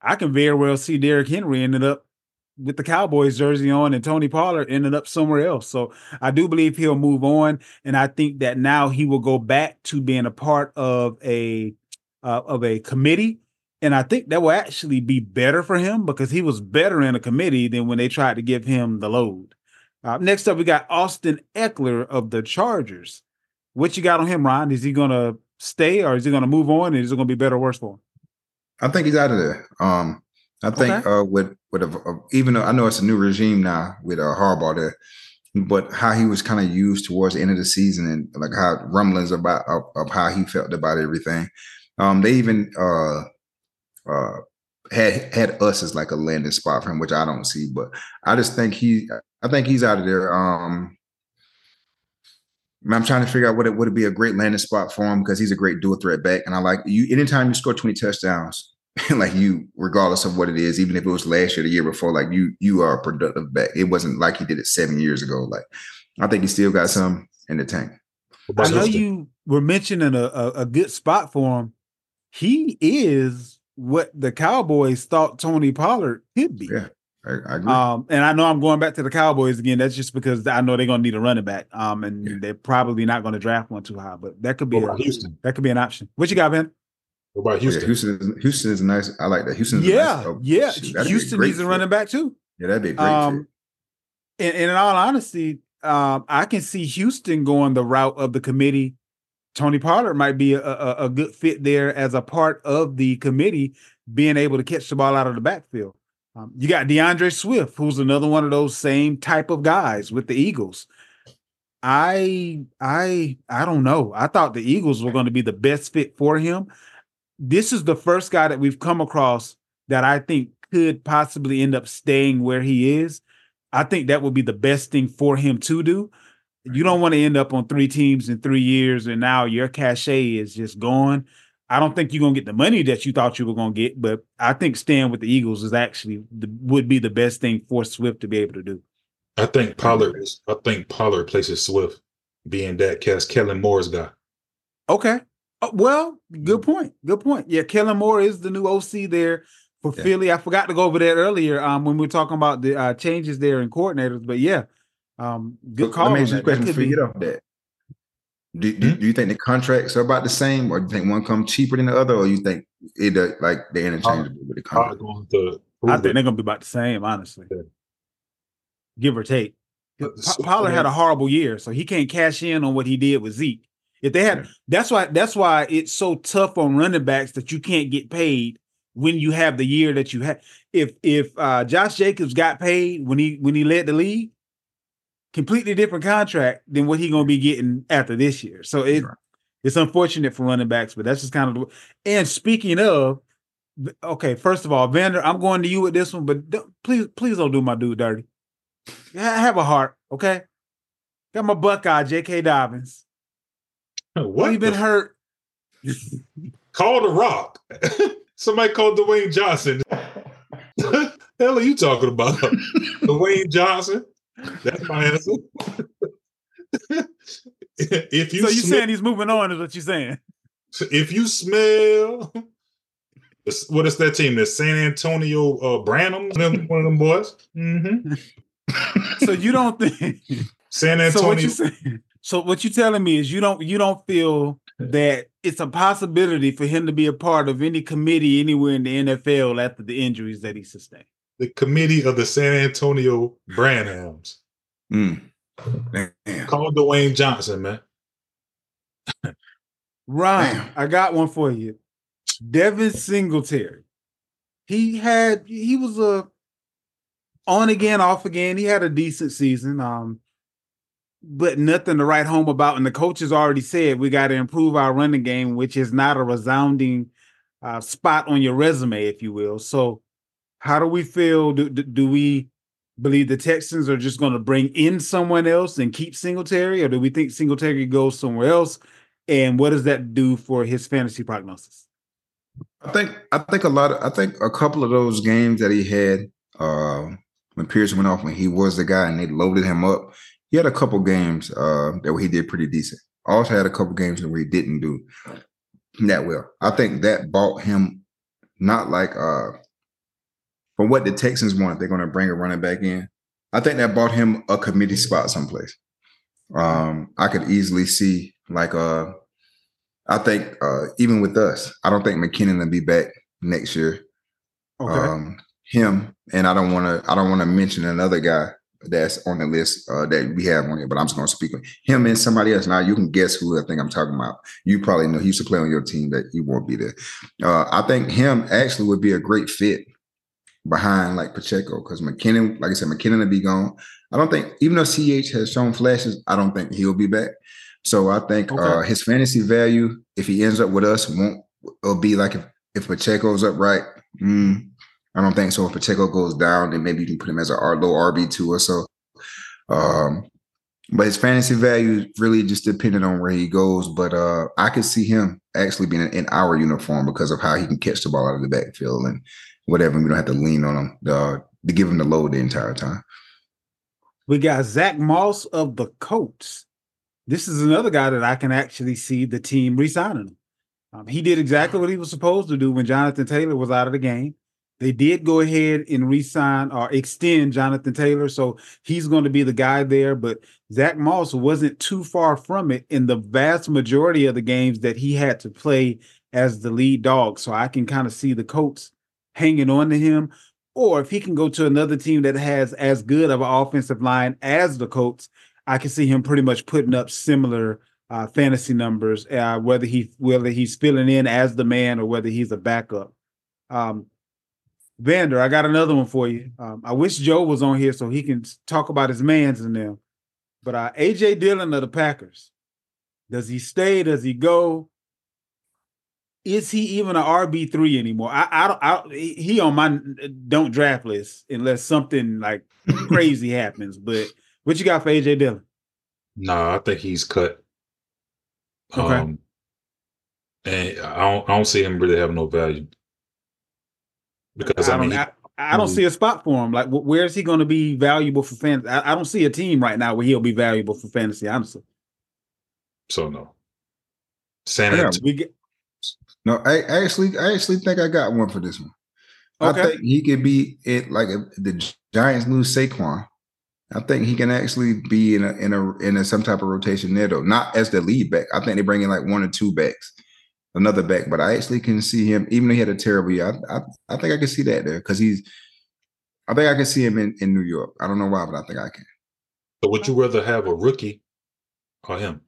I can very well see Derrick Henry ended up with the Cowboys jersey on, and Tony Pollard ended up somewhere else. So I do believe he'll move on, and I think that now he will go back to being a part of a committee. And I think that will actually be better for him, because he was better in a committee than when they tried to give him the load. Next up, we got Austin Eckler of the Chargers. What you got on him, Ron? Is he going to stay, or is he going to move on, and is it going to be better or worse for him? I think he's out of there. I think even though I know it's a new regime now with Harbaugh there, but how he was kind of used towards the end of the season, and like how rumblings about of how he felt about everything. They even had us as like a landing spot for him, which I don't see, but I just think he's out of there. I'm trying to figure out what it would be a great landing spot for him, because he's a great dual threat back, and I like you. Anytime you score 20 touchdowns, like you, regardless of what it is, even if it was last year, the year before, like you are a productive back. It wasn't like he did it 7 years ago. Like I think he still got some in the tank. I know you were mentioning a good spot for him. He is what the Cowboys thought Tony Pollard could be. Yeah, I agree. And I know I'm going back to the Cowboys again. That's just because I know they're going to need a running back. And they're probably not going to draft one too high, but that could be that could be an option. What you got, Ben? What about Houston? Yeah, Houston is nice. I like that. Houston. Yeah, nice. Houston needs a running back too. Yeah, that'd be a great. And in all honesty, I can see Houston going the route of the committee. Tony Pollard might be a good fit there as a part of the committee, being able to catch the ball out of the backfield. You got DeAndre Swift, who's another one of those same type of guys with the Eagles. I don't know. I thought the Eagles were going to be the best fit for him. This is the first guy that we've come across that I think could possibly end up staying where he is. I think that would be the best thing for him to do. You don't want to end up on three teams in 3 years, and now your cachet is just gone. I don't think you're going to get the money that you thought you were going to get, but I think staying with the Eagles is actually would be the best thing for Swift to be able to do. I think Pollard places Swift, being that Kellen Moore's guy. Okay. Well, good point. Good point. Yeah, Kellen Moore is the new OC there for Philly. I forgot to go over that earlier when we were talking about the changes there in coordinators. But yeah, good call. Let me ask you a question before you get off that. Do you think the contracts are about the same, or do you think one comes cheaper than the other, or you think it like they're interchangeable with the contract? I think they're gonna be about the same, honestly, give or take. Pollard had a horrible year, so he can't cash in on what he did with Zeke. If they had, that's why it's so tough on running backs that you can't get paid when you have the year that you had. If Josh Jacobs got paid when he led the league, completely different contract than what he's going to be getting after this year. So it's unfortunate for running backs, but that's just kind of. And speaking of, okay, first of all, Vander, I'm going to you with this one, but please don't do my dude dirty. Have a heart, okay? Got my Buckeye, J.K. Dobbins. What? He been hurt. Call the Rock. Somebody called Dwayne Johnson. The hell are you talking about? Dwayne Johnson. That's my answer. Saying he's moving on is what you're saying. If you smell, what is that team? The San Antonio Branham, one of them boys. Mm-hmm. So you don't think San Antonio? So what you saying? So what you're telling me is you don't feel that it's a possibility for him to be a part of any committee anywhere in the NFL after the injuries that he sustained. The committee of the San Antonio Branhams. Call Dwayne Johnson, man. Ryan, damn. I got one for you. Devin Singletary. He was a on again, off again. He had a decent season. But nothing to write home about. And the coaches already said we got to improve our running game, which is not a resounding spot on your resume, if you will. So how do we feel? Do we believe the Texans are just going to bring in someone else and keep Singletary? Or do we think Singletary goes somewhere else And what does that do for his fantasy prognosis? I think a couple of those games that he had when Pierce went off, when he was the guy and they loaded him up, he had a couple games that he did pretty decent. Also had a couple games where he didn't do that well. I think that bought him not like from what the Texans want, they're going to bring a running back in. I think that bought him a committee spot someplace. I could easily see like I think even with us, I don't think McKinnon will be back next year. Okay. Him and I don't want to mention another guy that's on the list that we have on here, but I'm just going to speak on him and somebody else. Now you can guess who I think I'm talking about. You probably know he used to play on your team that he won't be there. I think him actually would be a great fit behind like Pacheco, because McKinnon, like I said, McKinnon will be gone. I don't think, even though CH has shown flashes, I don't think he'll be back. So I think his fantasy value, if he ends up with us, it'll be like if Pacheco's up right. I don't think so. If Pacheco goes down, then maybe you can put him as a low RB2 or so. But his fantasy value is really just dependent on where he goes. But I could see him actually being in our uniform because of how he can catch the ball out of the backfield and whatever. We don't have to lean on him to give him the load the entire time. We got Zach Moss of the Colts. This is another guy that I can actually see the team re-signing him. He did exactly what he was supposed to do when Jonathan Taylor was out of the game. They did go ahead and re-sign or extend Jonathan Taylor, so he's going to be the guy there. But Zach Moss wasn't too far from it in the vast majority of the games that he had to play as the lead dog. So I can kind of see the Colts hanging on to him. Or if he can go to another team that has as good of an offensive line as the Colts, I can see him pretty much putting up similar fantasy numbers, whether he's filling in as the man or whether he's a backup. Vander, I got another one for you. I wish Joe was on here so he can talk about his mans in them. But A.J. Dillon of the Packers, does he stay? Does he go? Is he even an RB3 anymore? He on my don't draft list unless something like crazy happens. But what you got for A.J. Dillon? I think he's cut. Okay. And I don't see him really having no value. Because I don't see a spot for him. Like, where is he going to be valuable for fantasy? I don't see a team right now where he'll be valuable for fantasy, honestly. So no. San Antonio. I actually think I got one for this one. Okay. I think he could be it. Like if the Giants lose Saquon, I think he can actually be in some type of rotation there, though. Not as the lead back. I think they bring in like one or two backs. Another back, but I actually can see him, even though he had a terrible year, I think I can see that there because I think I can see him in New York. I don't know why, but I think I can. So would you rather have a rookie or him?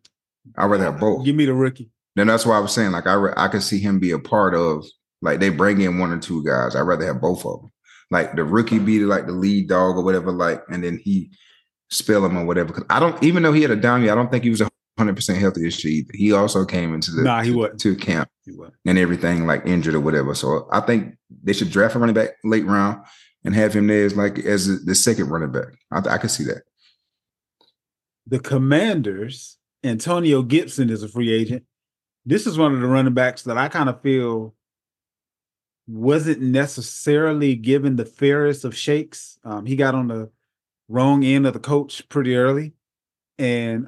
I'd rather have both. Give me the rookie. Then that's why I was saying, like, I could see him be a part of, like, they bring in one or two guys. I'd rather have both of them. Like, the rookie be, like, the lead dog or whatever, like, and then he spell him or whatever. Because I don't, even though he had a down year, I don't think he was a 100% healthy this year. He also came into the to camp and everything like injured or whatever. So I think they should draft a running back late round and have him there as the second running back. I could see that. The Commanders, Antonio Gibson is a free agent. This is one of the running backs that I kind of feel wasn't necessarily given the fairest of shakes. He got on the wrong end of the coach pretty early, and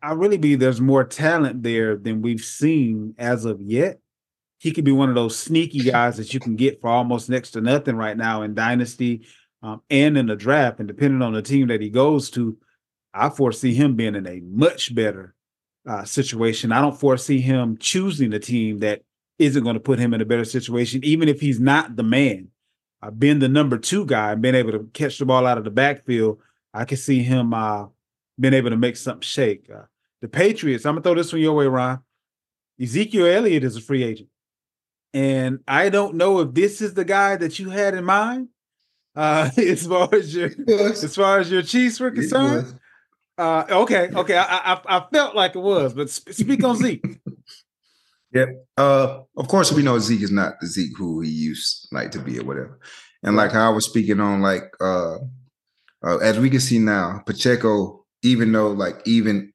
I really believe there's more talent there than we've seen as of yet. He could be one of those sneaky guys that you can get for almost next to nothing right now in Dynasty and in the draft. And depending on the team that he goes to, I foresee him being in a much better situation. I don't foresee him choosing a team that isn't going to put him in a better situation, even if he's not the man. Being the number two guy and being able to catch the ball out of the backfield, I can see him been able to make something shake. The Patriots, I'm going to throw this one your way, Ron. Ezekiel Elliott is a free agent. And I don't know if this is the guy that you had in mind as far as your Chiefs were concerned. Okay. I felt like it was, but speak on Zeke. Yep. Of course, we know Zeke is not the Zeke who he used to be or whatever. And like how I was speaking on, as we can see now, Pacheco, even though, even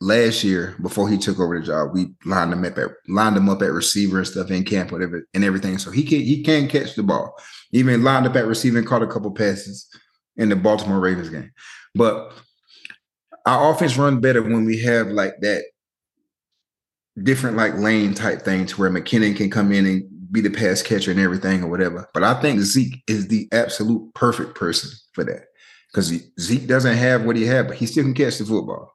last year before he took over the job, we lined him up at receiver and stuff in camp, whatever, and everything. So he can catch the ball. Even lined up at receiver and caught a couple passes in the Baltimore Ravens game. But our offense runs better when we have like that different like lane type thing to where McKinnon can come in and be the pass catcher and everything or whatever. But I think Zeke is the absolute perfect person for that, because Zeke doesn't have what he had, but he still can catch the football.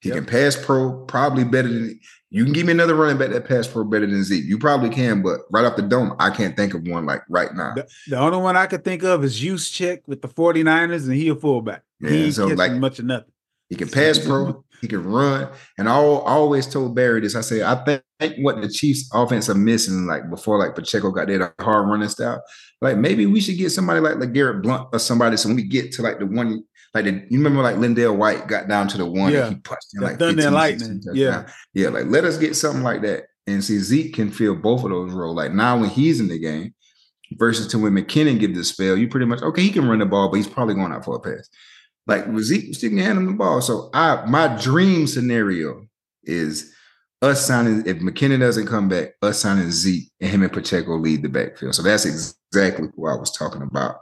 He can pass pro probably better than – you can give me another running back that pass pro better than Zeke. You probably can, but right off the dome, I can't think of one like right now. The only one I could think of is Juszczyk with the 49ers, and he a fullback. Yeah, he so gets like much of nothing. He can pass pro. He can run. And I always told Barry this. I say, I think what the Chiefs offense are missing, like before like Pacheco got there, the hard running style, like maybe we should get somebody like Garrett Blunt or somebody. So when we get to like the one, like you remember like Lindell White got down to the one and he punched him like thunder and lightning. Yeah. Like let us get something like that. And see, Zeke can fill both of those roles. Like now when he's in the game versus to when McKinnon gives the spell, you pretty much, okay, he can run the ball, but he's probably going out for a pass. Like Zeke still can hand him the ball. So my dream scenario is us signing, if McKinnon doesn't come back, us signing Zeke and him and Pacheco lead the backfield. So that's exactly who I was talking about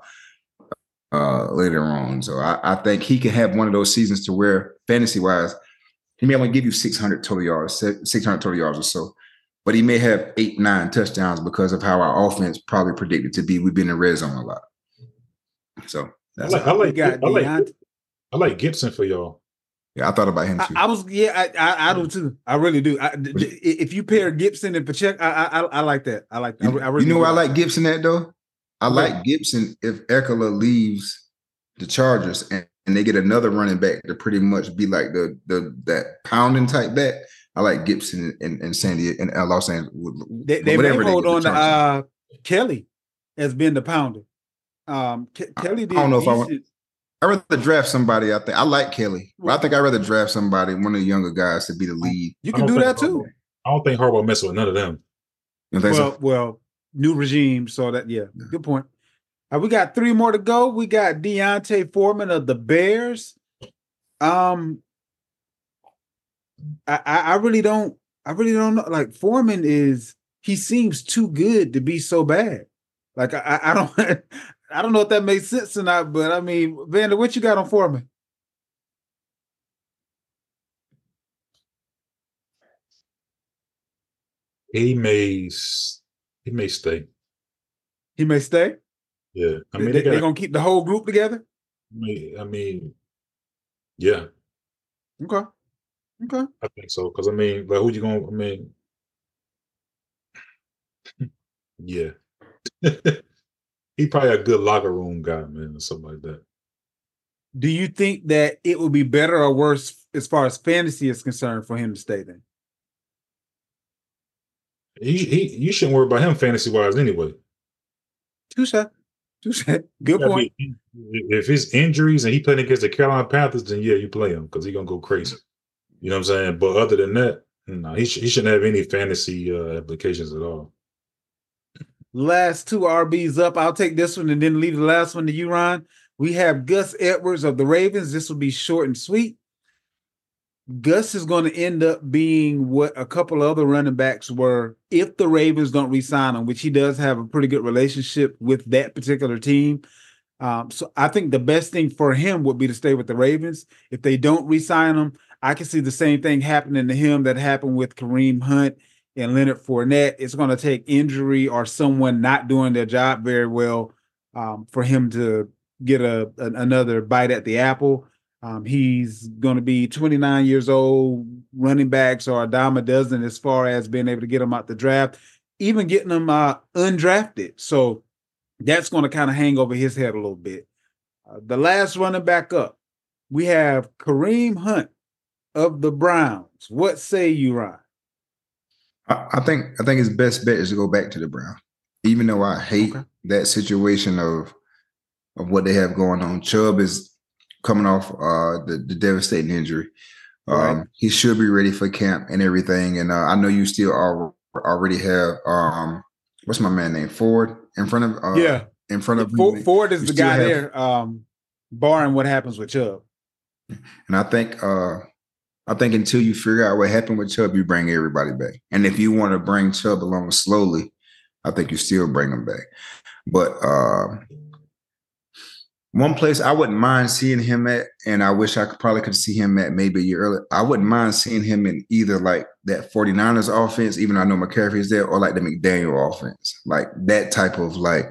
later on. So I think he can have one of those seasons to where fantasy-wise, he may only give you 600 total yards or so, but he may have 8-9 touchdowns because of how our offense probably predicted to be. We've been in red zone a lot. So that's I like Gibson for y'all. Yeah, I thought about him too. I do too. I really do. If you pair Gibson and Pacheco, I like that. I like that. I like Gibson at though. I like Gibson if Eckler leaves the Chargers and they get another running back to pretty much be like that pounding type back. I like Gibson and Sandy and Los Angeles. They may hold on to Kelly as being the pounder. Kelly did. I don't know if I want. I'd rather draft somebody. I think I like Kelly, but I think I'd rather draft somebody, one of the younger guys, to be the lead. You can do that too. I don't think Harbaugh mess with none of them. Well, new regime, so that good point. We got three more to go. We got Deontay Foreman of the Bears. I really don't know. Like Foreman he seems too good to be so bad. Like I don't know if that makes sense or not, but I mean, Vander, what you got on Foreman? He may stay. He may stay? Yeah. I mean, they're going to keep the whole group together? Yeah. Okay. I think so, because I mean, like, who you going to, yeah. He probably a good locker room guy, man, or something like that. Do you think that it would be better or worse as far as fantasy is concerned for him to stay then? You shouldn't worry about him fantasy-wise anyway. Touche. Good point. I mean, if his injuries and he playing against the Carolina Panthers, then yeah, you play him because he's going to go crazy. You know what I'm saying? But other than that, no, he shouldn't have any fantasy applications at all. Last two RBs up. I'll take this one and then leave the last one to you, Ron. We have Gus Edwards of the Ravens. This will be short and sweet. Gus is going to end up being what a couple of other running backs were if the Ravens don't re-sign him, which he does have a pretty good relationship with that particular team. So I think the best thing for him would be to stay with the Ravens. If they don't re-sign him, I can see the same thing happening to him that happened with Kareem Hunt and Leonard Fournette. It's going to take injury or someone not doing their job very well for him to get another bite at the apple. He's going to be 29 years old. Running backs are a dime a dozen as far as being able to get them out the draft, even getting them undrafted. So that's going to kind of hang over his head a little bit. The last running back up, we have Kareem Hunt of the Browns. What say you, Ron? I think his best bet is to go back to the Browns, even though I hate that situation of what they have going on. Chubb is coming off the devastating injury. He should be ready for camp and everything. And I know you still already have what's my man name, Ford, in front of Ford is the guy there, barring what happens with Chubb. And I think I think until you figure out what happened with Chubb, you bring everybody back. And if you want to bring Chubb along slowly, I think you still bring them back. But one place I wouldn't mind seeing him at, and I wish I could see him at maybe a year earlier, I wouldn't mind seeing him in either like that 49ers offense, even though I know McCaffrey's there, or like the McDaniel offense, like that type of like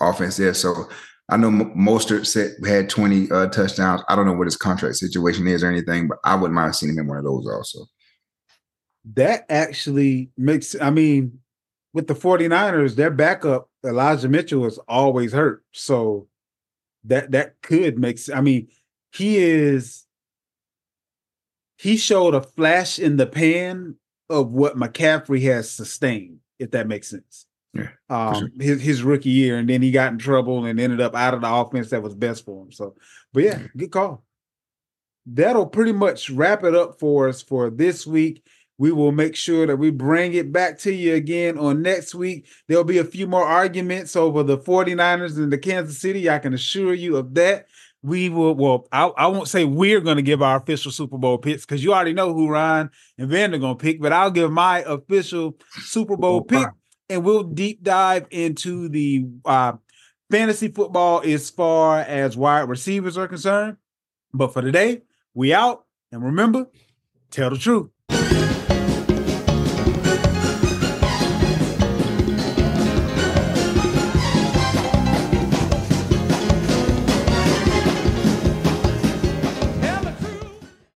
offense there. So I know Mostert had 20 touchdowns. I don't know what his contract situation is or anything, but I wouldn't mind seeing him in one of those also. That actually makes, I mean, with the 49ers, their backup, Elijah Mitchell, is always hurt. So that could make sense. I mean, he showed a flash in the pan of what McCaffrey has sustained, if that makes sense. Yeah, sure. His rookie year, and then he got in trouble and ended up out of the offense that was best for him. So, but yeah, good call. That'll pretty much wrap it up for us for this week. We will make sure that we bring it back to you again on next week. There'll be a few more arguments over the 49ers and the Kansas City. I can assure you of that. We will, well, I won't say we're going to give our official Super Bowl picks because you already know who Ryan and Vander going to pick, but I'll give my official Super Bowl pick. And we'll deep dive into the fantasy football as far as wide receivers are concerned. But for today, we out. And remember, tell the truth.